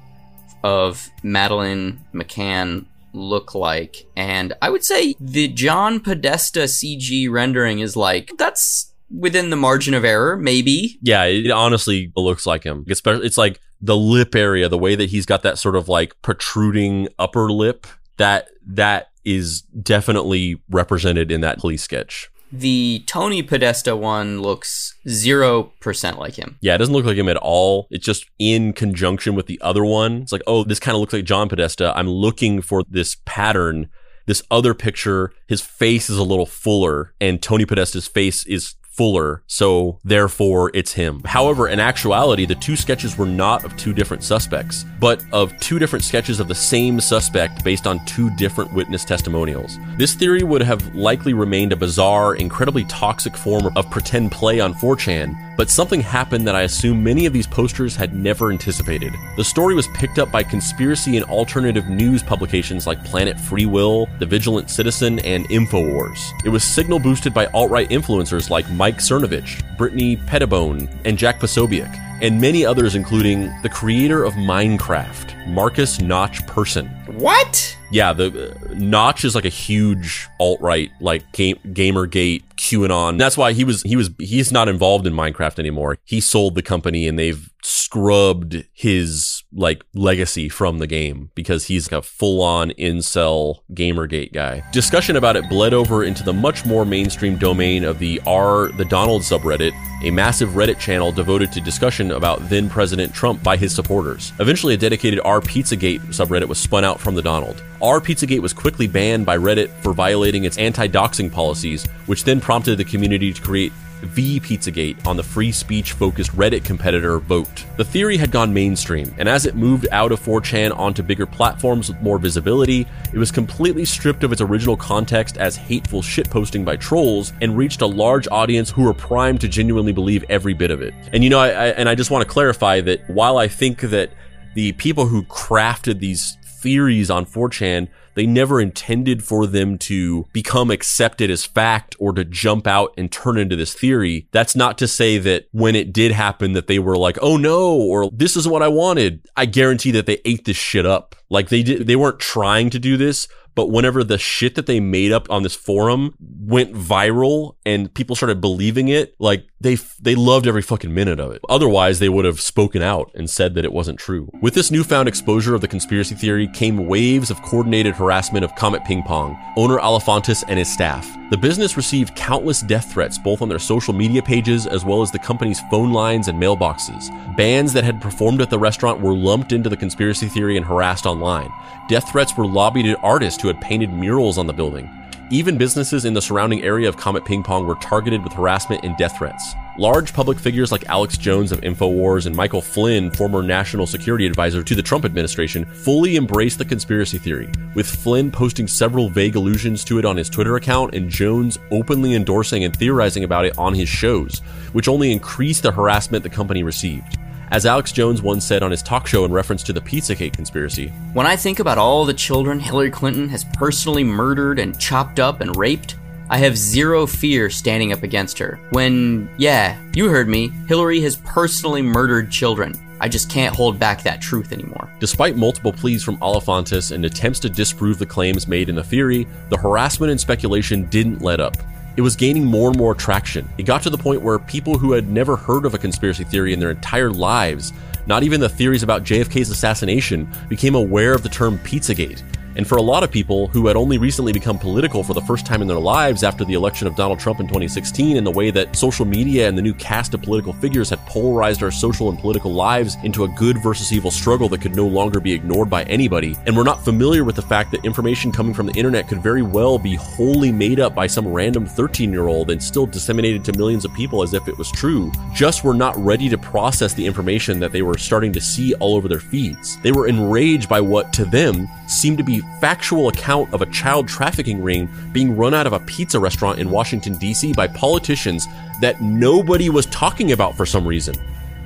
of Madeline McCann look like, and I would say the John Podesta C G rendering is like, that's within the margin of error, maybe. Yeah, it honestly looks like him. It's like the lip area, the way that he's got that sort of like protruding upper lip, that that is definitely represented in that police sketch. The Tony Podesta one looks zero percent like him. Yeah, it doesn't look like him at all. It's just in conjunction with the other one. It's like, oh, this kind of looks like John Podesta. I'm looking for this pattern. This other picture, his face is a little fuller, and Tony Podesta's face is fuller, so therefore it's him. However, in actuality, the two sketches were not of two different suspects, but of two different sketches of the same suspect based on two different witness testimonials. This theory would have likely remained a bizarre, incredibly toxic form of pretend play on four chan, but something happened that I assume many of these posters had never anticipated. The story was picked up by conspiracy and alternative news publications like Planet Free Will, The Vigilant Citizen, and InfoWars. It was signal boosted by alt-right influencers like Mike Mike Cernovich, Brittany Pettibone, and Jack Posobiec, and many others, including the creator of Minecraft, Marcus Notch Person. What? Yeah, the uh, Notch is like a huge alt-right, like game, Gamergate, QAnon. That's why he was he was he's not involved in Minecraft anymore. He sold the company, and they've scrubbed his like legacy from the game because he's a full-on incel Gamergate guy. Discussion about it bled over into the much more mainstream domain of the r the Donald subreddit, a massive Reddit channel devoted to discussion about then President Trump by his supporters. Eventually, a dedicated r Pizzagate subreddit was spun out from the Donald. r Pizzagate was quickly banned by Reddit for violating its anti-doxing policies, which then prompted the community to create v Pizzagate on the free speech-focused Reddit competitor Vote. The theory had gone mainstream, and as it moved out of four chan onto bigger platforms with more visibility, it was completely stripped of its original context as hateful shitposting by trolls and reached a large audience who were primed to genuinely believe every bit of it. And you know, I, I and I just want to clarify that while I think that the people who crafted these theories on four chan, they never intended for them to become accepted as fact or to jump out and turn into this theory. That's not to say that when it did happen that they were like, oh no, or this is what I wanted. I guarantee that they ate this shit up. Like they did, they weren't trying to do this, but whenever the shit that they made up on this forum went viral and people started believing it, like they they loved every fucking minute of it. Otherwise, they would have spoken out and said that it wasn't true. With this newfound exposure of the conspiracy theory came waves of coordinated harassment of Comet Ping Pong, owner Alefantis and his staff. The business received countless death threats both on their social media pages as well as the company's phone lines and mailboxes. Bands that had performed at the restaurant were lumped into the conspiracy theory and harassed online. Death threats were lobbied at artists who had painted murals on the building. Even businesses in the surrounding area of Comet Ping Pong were targeted with harassment and death threats. Large public figures like Alex Jones of InfoWars and Michael Flynn, former national security advisor to the Trump administration, fully embraced the conspiracy theory, with Flynn posting several vague allusions to it on his Twitter account and Jones openly endorsing and theorizing about it on his shows, which only increased the harassment the company received. As Alex Jones once said on his talk show in reference to the Pizzagate conspiracy, "When I think about all the children Hillary Clinton has personally murdered and chopped up and raped, I have zero fear standing up against her. When, yeah, you heard me, Hillary has personally murdered children. I just can't hold back that truth anymore." Despite multiple pleas from Alefantis and attempts to disprove the claims made in the theory, the harassment and speculation didn't let up. It was gaining more and more traction. It got to the point where people who had never heard of a conspiracy theory in their entire lives, not even the theories about J F K's assassination, became aware of the term Pizzagate. And for a lot of people who had only recently become political for the first time in their lives after the election of Donald Trump in twenty sixteen and the way that social media and the new cast of political figures had polarized our social and political lives into a good versus evil struggle that could no longer be ignored by anybody, and were not familiar with the fact that information coming from the internet could very well be wholly made up by some random thirteen-year-old and still disseminated to millions of people as if it was true, just were not ready to process the information that they were starting to see all over their feeds. They were enraged by what, to them, seemed to be factual account of a child trafficking ring being run out of a pizza restaurant in Washington, D C by politicians that nobody was talking about for some reason.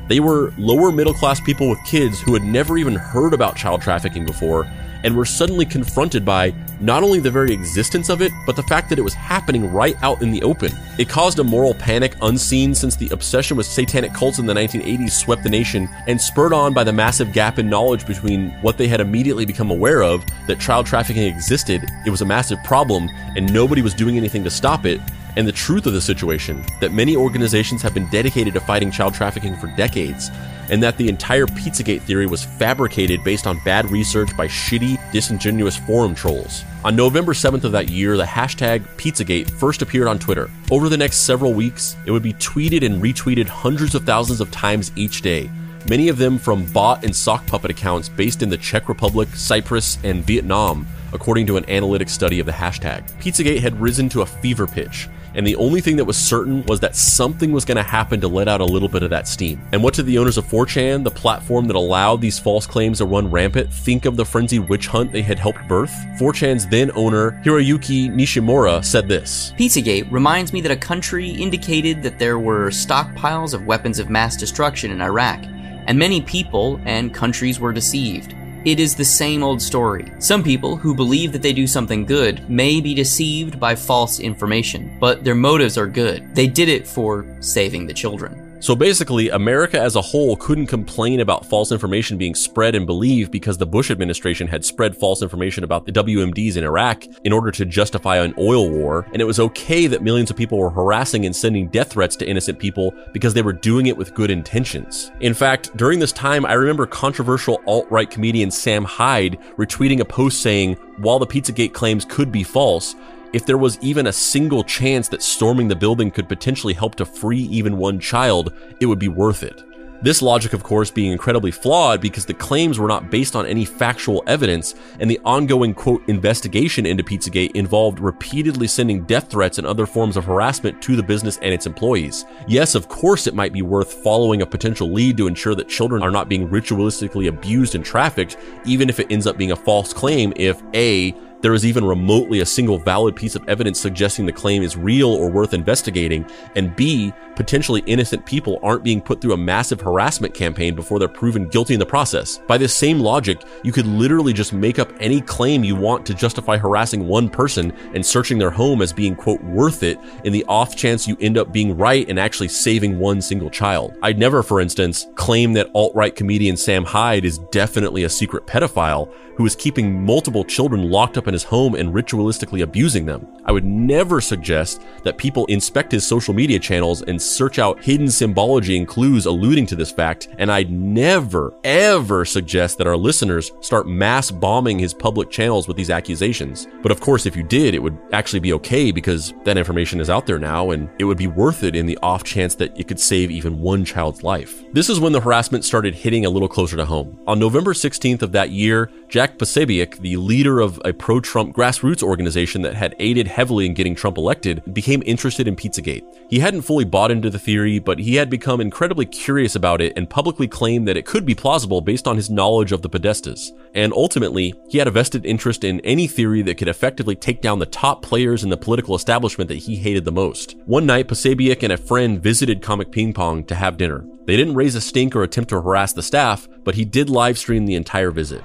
They were lower middle class people with kids who had never even heard about child trafficking before and were suddenly confronted by not only the very existence of it, but the fact that it was happening right out in the open. It caused a moral panic unseen since the obsession with satanic cults in the nineteen eighties swept the nation and spurred on by the massive gap in knowledge between what they had immediately become aware of, that child trafficking existed, it was a massive problem, and nobody was doing anything to stop it, and the truth of the situation, that many organizations have been dedicated to fighting child trafficking for decades, and that the entire Pizzagate theory was fabricated based on bad research by shitty, disingenuous forum trolls. On November seventh of that year, the hashtag Pizzagate first appeared on Twitter. Over the next several weeks, it would be tweeted and retweeted hundreds of thousands of times each day, many of them from bot and sock puppet accounts based in the Czech Republic, Cyprus, and Vietnam, according to an analytic study of the hashtag. Pizzagate had risen to a fever pitch, and the only thing that was certain was that something was going to happen to let out a little bit of that steam. And what did the owners of four chan, the platform that allowed these false claims to run rampant, think of the frenzied witch hunt they had helped birth? four chan's then owner, Hiroyuki Nishimura, said this: "Pizzagate reminds me that a country indicated that there were stockpiles of weapons of mass destruction in Iraq, and many people and countries were deceived. It is the same old story. Some people who believe that they do something good may be deceived by false information, but their motives are good. They did it for saving the children." So basically, America as a whole couldn't complain about false information being spread and believed because the Bush administration had spread false information about the W M Ds in Iraq in order to justify an oil war, and it was okay that millions of people were harassing and sending death threats to innocent people because they were doing it with good intentions. In fact, during this time, I remember controversial alt-right comedian Sam Hyde retweeting a post saying, while the Pizzagate claims could be false, if there was even a single chance that storming the building could potentially help to free even one child, it would be worth it. This logic, of course, being incredibly flawed because the claims were not based on any factual evidence, and the ongoing, quote, investigation into Pizzagate involved repeatedly sending death threats and other forms of harassment to the business and its employees. Yes, of course, it might be worth following a potential lead to ensure that children are not being ritualistically abused and trafficked, even if it ends up being a false claim if A, there is even remotely a single valid piece of evidence suggesting the claim is real or worth investigating, and B, potentially innocent people aren't being put through a massive harassment campaign before they're proven guilty in the process. By this same logic, you could literally just make up any claim you want to justify harassing one person and searching their home as being, quote, worth it in the off chance you end up being right and actually saving one single child. I'd never, for instance, claim that alt-right comedian Sam Hyde is definitely a secret pedophile who is keeping multiple children locked up in his home and ritualistically abusing them. I would never suggest that people inspect his social media channels and search out hidden symbology and clues alluding to this fact, and I'd never, ever suggest that our listeners start mass bombing his public channels with these accusations. But of course, if you did, it would actually be okay because that information is out there now, and it would be worth it in the off chance that it could save even one child's life. This is when the harassment started hitting a little closer to home. On November sixteenth of that year, Jack Posobiec, the leader of a pro Trump grassroots organization that had aided heavily in getting Trump elected, became interested in Pizzagate. He hadn't fully bought into the theory, but he had become incredibly curious about it and publicly claimed that it could be plausible based on his knowledge of the Podestas. And ultimately, he had a vested interest in any theory that could effectively take down the top players in the political establishment that he hated the most. One night, Posobiec and a friend visited Comet Ping Pong to have dinner. They didn't raise a stink or attempt to harass the staff, but he did live stream the entire visit.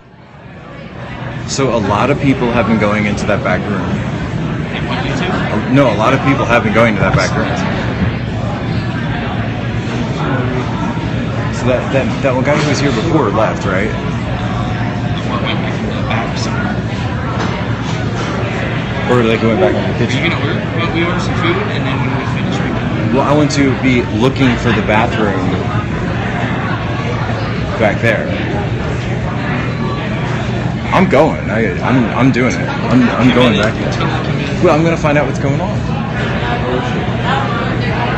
So a lot of people have been going into that back room. They want you to? No, a lot of people have been going to that back room. So that that, that one guy who was here before left, right? Or they went back in the kitchen. We ordered some food, and then when we finished, we... Well, I want to be looking for the bathroom back there. I'm going. I, I'm I'm doing it. I'm I'm going back. Well, I'm gonna find out what's going on.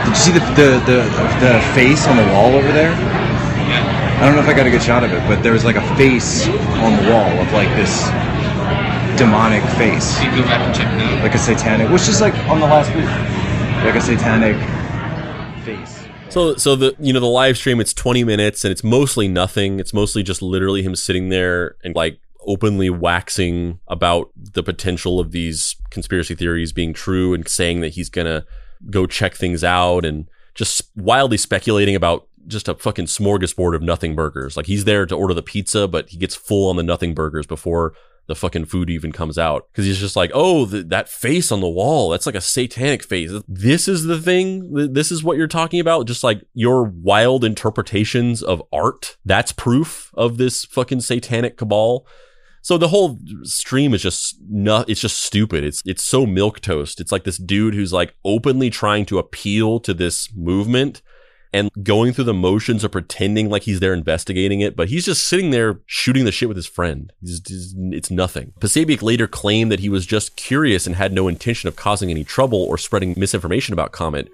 Did you see the the the, the face on the wall over there? Yeah. I don't know if I got a good shot of it, but there was like a face on the wall of like this demonic face. You go back and check now. Like a satanic, which is like on the last week. Like a satanic face. So, so the, you know, the live stream, it's twenty minutes and it's mostly nothing. It's mostly just literally him sitting there and like openly waxing about the potential of these conspiracy theories being true and saying that he's going to go check things out and just wildly speculating about just a fucking smorgasbord of nothing burgers. Like he's there to order the pizza, but he gets full on the nothing burgers before the fucking food even comes out. Because he's just like, oh, th- that face on the wall, that's like a satanic face. This is the thing? This is what you're talking about? Just like your wild interpretations of art? That's proof of this fucking satanic cabal? So the whole stream is just not, it's just stupid. It's it's so milquetoast. It's like this dude who's like openly trying to appeal to this movement and going through the motions of pretending like he's there investigating it, but he's just sitting there shooting the shit with his friend. He's, he's, it's nothing. Posobiec later claimed that he was just curious and had no intention of causing any trouble or spreading misinformation about Comet,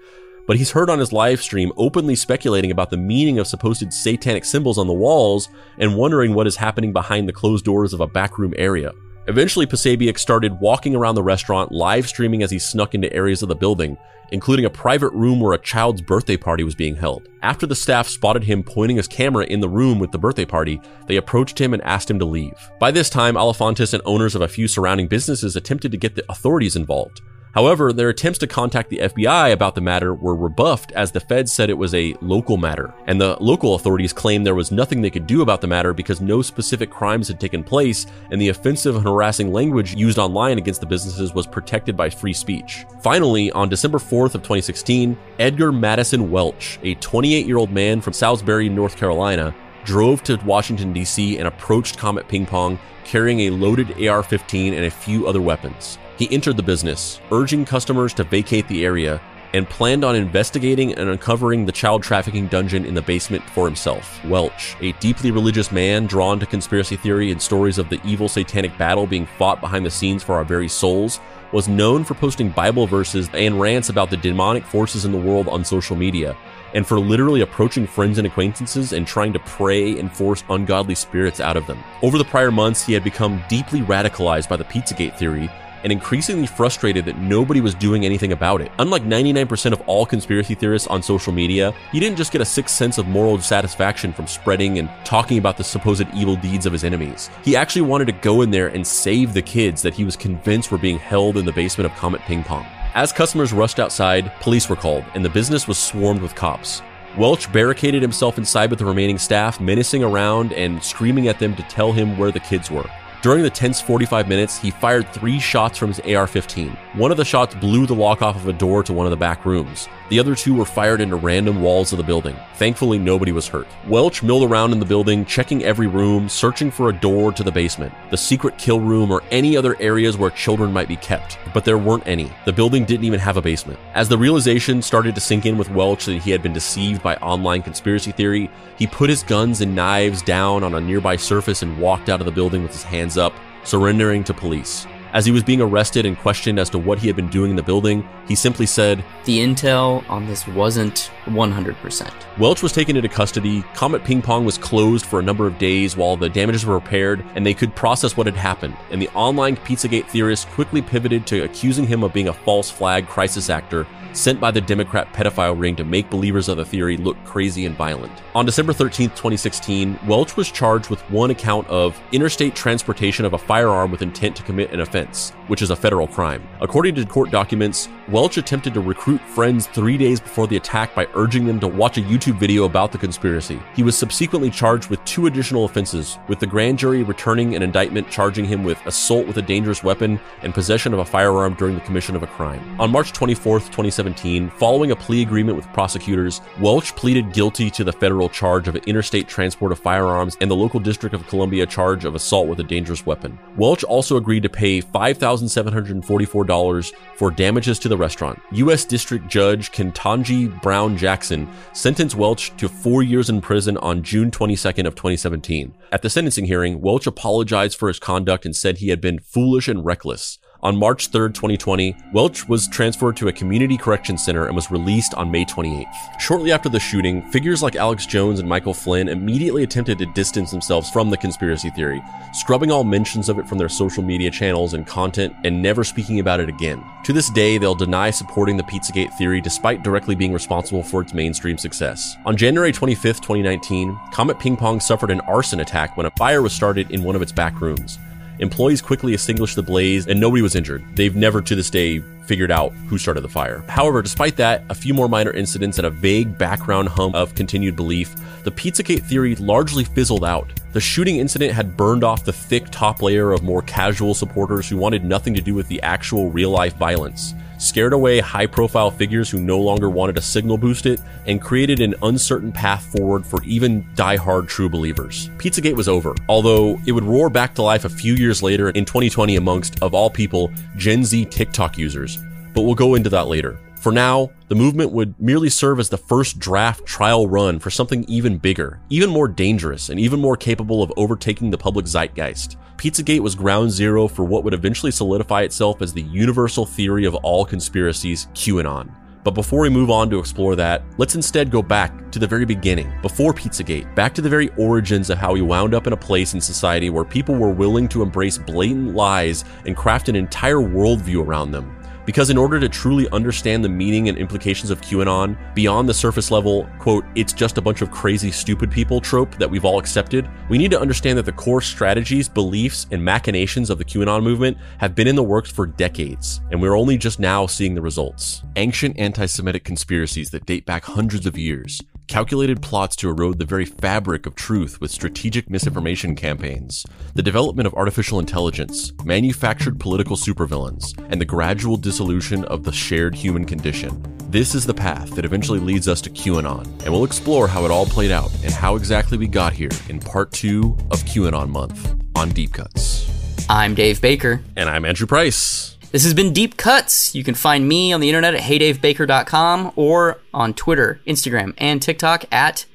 but he's heard on his live stream openly speculating about the meaning of supposed satanic symbols on the walls and wondering what is happening behind the closed doors of a backroom area. Eventually, Posobiec started walking around the restaurant, live streaming as he snuck into areas of the building, including a private room where a child's birthday party was being held. After the staff spotted him pointing his camera in the room with the birthday party, they approached him and asked him to leave. By this time, Alefantis and owners of a few surrounding businesses attempted to get the authorities involved. However, their attempts to contact the F B I about the matter were rebuffed as the feds said it was a local matter, and the local authorities claimed there was nothing they could do about the matter because no specific crimes had taken place, and the offensive and harassing language used online against the businesses was protected by free speech. Finally, on December fourth of twenty sixteen, Edgar Madison Welch, a twenty-eight-year-old man from Salisbury, North Carolina, drove to Washington, D C and approached Comet Ping Pong carrying a loaded A R fifteen and a few other weapons. He entered the business, urging customers to vacate the area, and planned on investigating and uncovering the child trafficking dungeon in the basement for himself. Welch, a deeply religious man drawn to conspiracy theory and stories of the evil satanic battle being fought behind the scenes for our very souls, was known for posting Bible verses and rants about the demonic forces in the world on social media, and for literally approaching friends and acquaintances and trying to pray and force ungodly spirits out of them. Over the prior months, he had become deeply radicalized by the Pizzagate theory, and increasingly frustrated that nobody was doing anything about it. Unlike ninety-nine percent of all conspiracy theorists on social media, he didn't just get a sixth sense of moral satisfaction from spreading and talking about the supposed evil deeds of his enemies. He actually wanted to go in there and save the kids that he was convinced were being held in the basement of Comet Ping Pong. As customers rushed outside, police were called, and the business was swarmed with cops. Welch barricaded himself inside with the remaining staff, menacing around and screaming at them to tell him where the kids were. During the tense forty-five minutes, he fired three shots from his A R fifteen. One of the shots blew the lock off of a door to one of the back rooms. The other two were fired into random walls of the building. Thankfully, nobody was hurt. Welch milled around in the building, checking every room, searching for a door to the basement, the secret kill room, or any other areas where children might be kept. But there weren't any. The building didn't even have a basement. As the realization started to sink in with Welch that he had been deceived by online conspiracy theory, he put his guns and knives down on a nearby surface and walked out of the building with his hands up, surrendering to police. As he was being arrested and questioned as to what he had been doing in the building, he simply said, "The intel on this wasn't one hundred percent. Welch was taken into custody. Comet Ping Pong was closed for a number of days while the damages were repaired and they could process what had happened, and the online Pizzagate theorists quickly pivoted to accusing him of being a false flag crisis actor sent by the Democrat pedophile ring to make believers of the theory look crazy and violent. On December thirteenth, twenty sixteen, Welch was charged with one account of interstate transportation of a firearm with intent to commit an offense, which is a federal crime. According to court documents, Welch attempted to recruit friends three days before the attack by urging them to watch a YouTube video about the conspiracy. He was subsequently charged with two additional offenses, with the grand jury returning an indictment charging him with assault with a dangerous weapon and possession of a firearm during the commission of a crime. On March twenty-fourth, twenty seventeen, following a plea agreement with prosecutors, Welch pleaded guilty to the federal charge of interstate transport of firearms and the local District of Columbia charge of assault with a dangerous weapon. Welch also agreed to pay five thousand seven hundred forty-four dollars for damages to the restaurant. U S District Judge Kentanji Brown Jackson sentenced Welch to four years in prison on June twenty-second of twenty seventeen. At the sentencing hearing, Welch apologized for his conduct and said he had been foolish and reckless. On March third, twenty twenty, Welch was transferred to a community correction center and was released on May twenty-eighth. Shortly after the shooting, figures like Alex Jones and Michael Flynn immediately attempted to distance themselves from the conspiracy theory, scrubbing all mentions of it from their social media channels and content and never speaking about it again. To this day, they'll deny supporting the Pizzagate theory despite directly being responsible for its mainstream success. On January twenty-fifth, twenty nineteen, Comet Ping Pong suffered an arson attack when a fire was started in one of its back rooms. Employees quickly extinguished the blaze and nobody was injured. They've never to this day figured out who started the fire. However, despite that, a few more minor incidents and a vague background hum of continued belief, the Pizzagate theory largely fizzled out. The shooting incident had burned off the thick top layer of more casual supporters who wanted nothing to do with the actual real-life violence, scared away high-profile figures who no longer wanted to signal boost it, and created an uncertain path forward for even die-hard true believers. Pizzagate was over, although it would roar back to life a few years later in twenty twenty amongst, of all people, Gen Z TikTok users. But we'll go into that later. For now, the movement would merely serve as the first draft trial run for something even bigger, even more dangerous, and even more capable of overtaking the public zeitgeist. Pizzagate was ground zero for what would eventually solidify itself as the universal theory of all conspiracies, QAnon. But before we move on to explore that, let's instead go back to the very beginning, before Pizzagate, back to the very origins of how we wound up in a place in society where people were willing to embrace blatant lies and craft an entire worldview around them. Because in order to truly understand the meaning and implications of QAnon beyond the surface level, quote, it's just a bunch of crazy, stupid people trope that we've all accepted, we need to understand that the core strategies, beliefs, and machinations of the QAnon movement have been in the works for decades, and we're only just now seeing the results. Ancient anti-Semitic conspiracies that date back hundreds of years, calculated plots to erode the very fabric of truth with strategic misinformation campaigns, the development of artificial intelligence, manufactured political supervillains, and the gradual dissolution of the shared human condition. This is the path that eventually leads us to QAnon, and we'll explore how it all played out and how exactly we got here in part two of QAnon Month on Deep Cuts. I'm Dave Baker. And I'm Andrew Price. This has been Deep Cuts. You can find me on the internet at hey dave baker dot com or on Twitter, Instagram, and TikTok at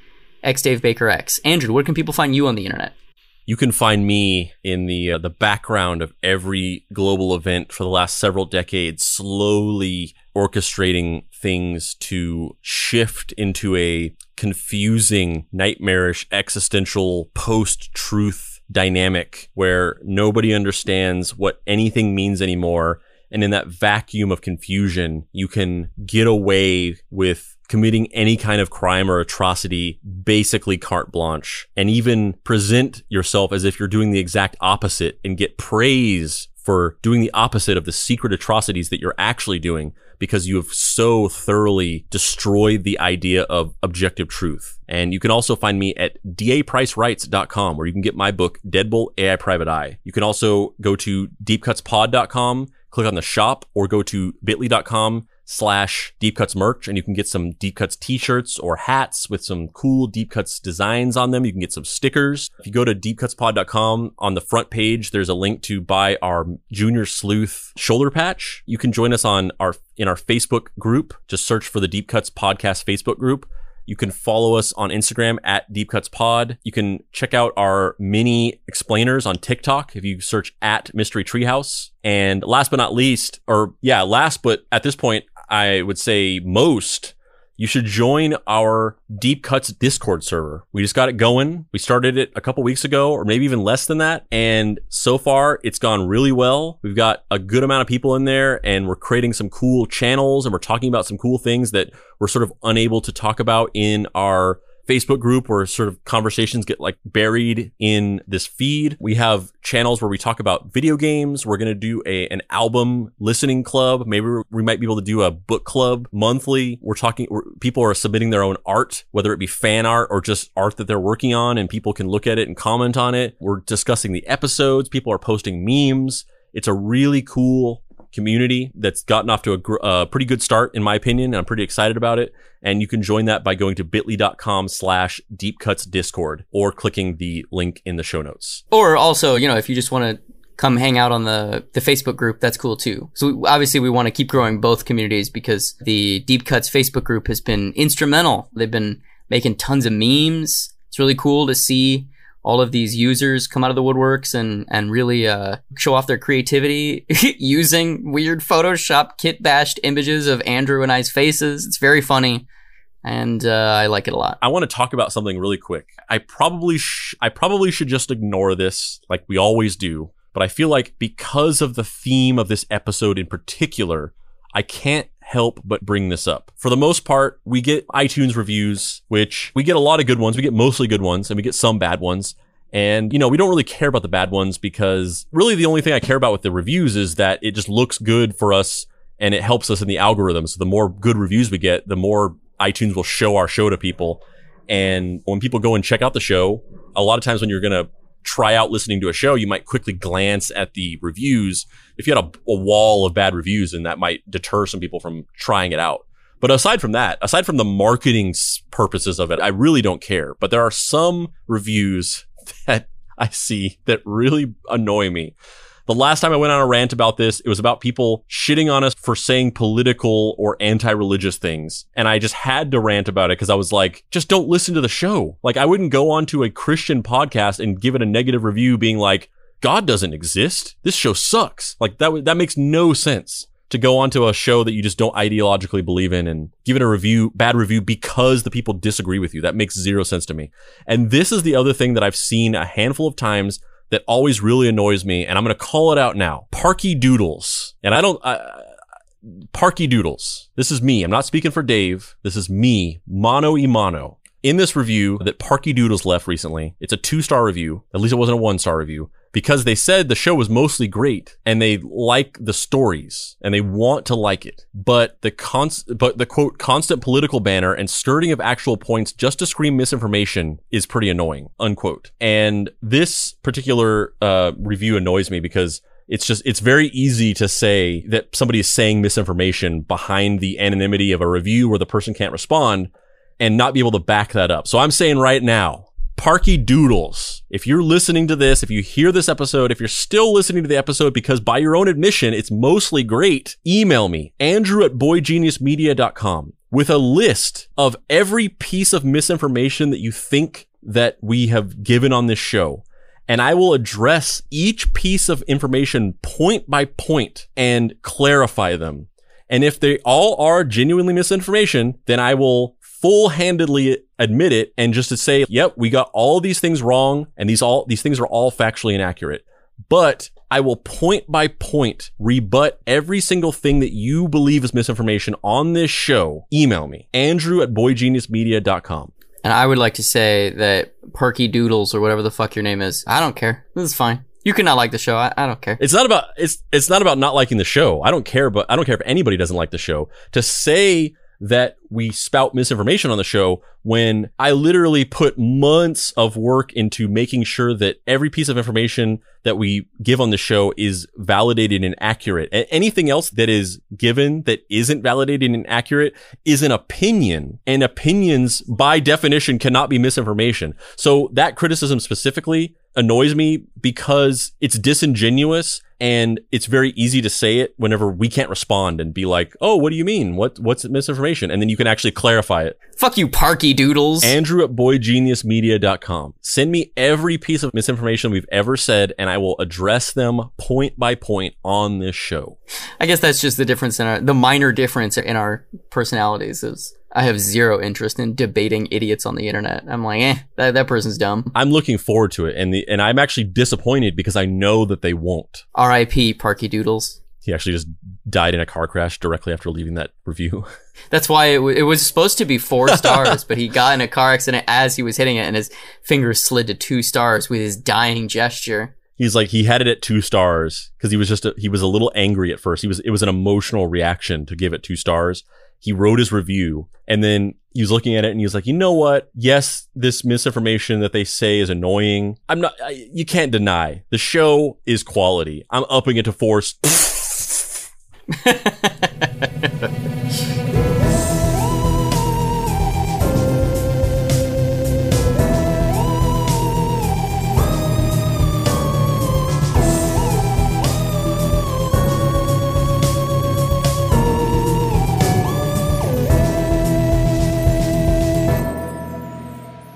x dave baker x. Andrew, where can people find you on the internet? You can find me in the uh, the background of every global event for the last several decades, slowly orchestrating things to shift into a confusing, nightmarish, existential post-truth dynamic where nobody understands what anything means anymore. And in that vacuum of confusion, you can get away with committing any kind of crime or atrocity, basically carte blanche, and even present yourself as if you're doing the exact opposite and get praise for doing the opposite of the secret atrocities that you're actually doing because you have so thoroughly destroyed the idea of objective truth. And you can also find me at d a price writes dot com, where you can get my book, Deadbolt, A I Private Eye. You can also go to deep cuts pod dot com, click on the shop, or go to bit dot l y dot com slash Deep Cuts merch, and you can get some Deep Cuts t-shirts or hats with some cool Deep Cuts designs on them. You can get some stickers. If you go to deep cuts pod dot com, on the front page, there's a link to buy our Junior Sleuth shoulder patch. You can join us on our in our Facebook group. Just search for the Deep Cuts Podcast Facebook group. You can follow us on Instagram at Deep Cuts Pod. You can check out our mini explainers on TikTok if you search at Mystery Treehouse. And last but not least, or yeah, last but at this point, I would say most, you should join our Deep Cuts Discord server. We just got it going. We started it a couple weeks ago, or maybe even less than that. And so far, it's gone really well. We've got a good amount of people in there, and we're creating some cool channels, and we're talking about some cool things that we're sort of unable to talk about in our Facebook group, where sort of conversations get like buried in this feed. We have channels where we talk about video games. We're going to do a an album listening club. Maybe we might be able to do a book club monthly. We're talking, we're, people are submitting their own art, whether it be fan art or just art that they're working on, and people can look at it and comment on it. We're discussing the episodes. People are posting memes. It's a really cool community that's gotten off to a gr- uh, pretty good start, in my opinion, and I'm pretty excited about it. And you can join that by going to bit dot l y dot com slash deepcutsdiscord or clicking the link in the show notes. Or also, you know, if you just want to come hang out on the, the Facebook group, that's cool too. So we, obviously we want to keep growing both communities because the Deep Cuts Facebook group has been instrumental. They've been making tons of memes. It's really cool to see all of these users come out of the woodworks and, and really uh, show off their creativity using weird Photoshop kit-bashed images of Andrew and I's faces. It's very funny, and uh, I like it a lot. I want to talk about something really quick. I probably sh- I probably should just ignore this like we always do, but I feel like because of the theme of this episode in particular, I can't help but bring this up. For the most part, we get iTunes reviews, which we get a lot of good ones. We get mostly good ones, and we get some bad ones. And, you know, we don't really care about the bad ones because really the only thing I care about with the reviews is that it just looks good for us and it helps us in the algorithm. So the more good reviews we get, the more iTunes will show our show to people. And when people go and check out the show, a lot of times when you're going to try out listening to a show, you might quickly glance at the reviews. If you had a, a wall of bad reviews, then that might deter some people from trying it out. But aside from that, aside from the marketing purposes of it, I really don't care. But there are some reviews that I see that really annoy me. The last time I went on a rant about this, it was about people shitting on us for saying political or anti-religious things. And I just had to rant about it because I was like, just don't listen to the show. Like, I wouldn't go on to a Christian podcast and give it a negative review being like, God doesn't exist. This show sucks. Like, that w- that makes no sense to go onto a show that you just don't ideologically believe in and give it a review, bad review, because the people disagree with you. That makes zero sense to me. And this is the other thing that I've seen a handful of times that always really annoys me, and I'm going to call it out now. Parky Doodles. And I don't, I, Parky Doodles. This is me. I'm not speaking for Dave. This is me, mano y mano. In this review that Parky Doodles left recently, it's a two-star review. At least it wasn't a one-star review. Because they said the show was mostly great and they like the stories and they want to like it. But the const- but the quote, constant political banner and skirting of actual points just to scream misinformation is pretty annoying, unquote. And this particular uh review annoys me because it's just, it's very easy to say that somebody is saying misinformation behind the anonymity of a review where the person can't respond and not be able to back that up. So I'm saying right now, Parky Doodles, if you're listening to this, if you hear this episode, if you're still listening to the episode, because by your own admission, it's mostly great, email me, Andrew at boy genius media dot com, with a list of every piece of misinformation that you think that we have given on this show. And I will address each piece of information point by point and clarify them. And if they all are genuinely misinformation, then I will full-handedly admit it and just to say, yep, we got all these things wrong and these all these things are all factually inaccurate. But I will point by point rebut every single thing that you believe is misinformation on this show. Email me, Andrew at boy genius media dot com. And I would like to say that Parky Doodles or whatever the fuck your name is, I don't care. This is fine. You cannot like the show. I, I don't care. It's not about it's it's not about not liking the show. I don't care, but I don't care if anybody doesn't like the show. To say that we spout misinformation on the show when I literally put months of work into making sure that every piece of information that we give on the show is validated and accurate. And anything else that is given that isn't validated and accurate is an opinion, and opinions by definition cannot be misinformation. So that criticism specifically annoys me because it's disingenuous and it's very easy to say it whenever we can't respond and be like, oh, what do you mean? What What's misinformation? And then you can actually clarify it. Fuck you, Parky Doodles. Andrew at boy genius media dot com. Send me every piece of misinformation we've ever said and I will address them point by point on this show. I guess that's just the difference in our, the minor difference in our personalities is I have zero interest in debating idiots on the internet. I'm like, eh, that, that person's dumb. I'm looking forward to it, and the and I'm actually disappointed because I know that they won't. R I P Parky Doodles. He actually just died in a car crash directly after leaving that review. That's why it, w- it was supposed to be four stars, but he got in a car accident as he was hitting it, and his fingers slid to two stars with his dying gesture. He's like, he had it at two stars because he was just a, he was a little angry at first. He was it was an emotional reaction to give it two stars. He wrote his review and then he was looking at it and he was like, you know what? Yes, this misinformation that they say is annoying. I'm not, I, you can't deny the show is quality. I'm upping it to four.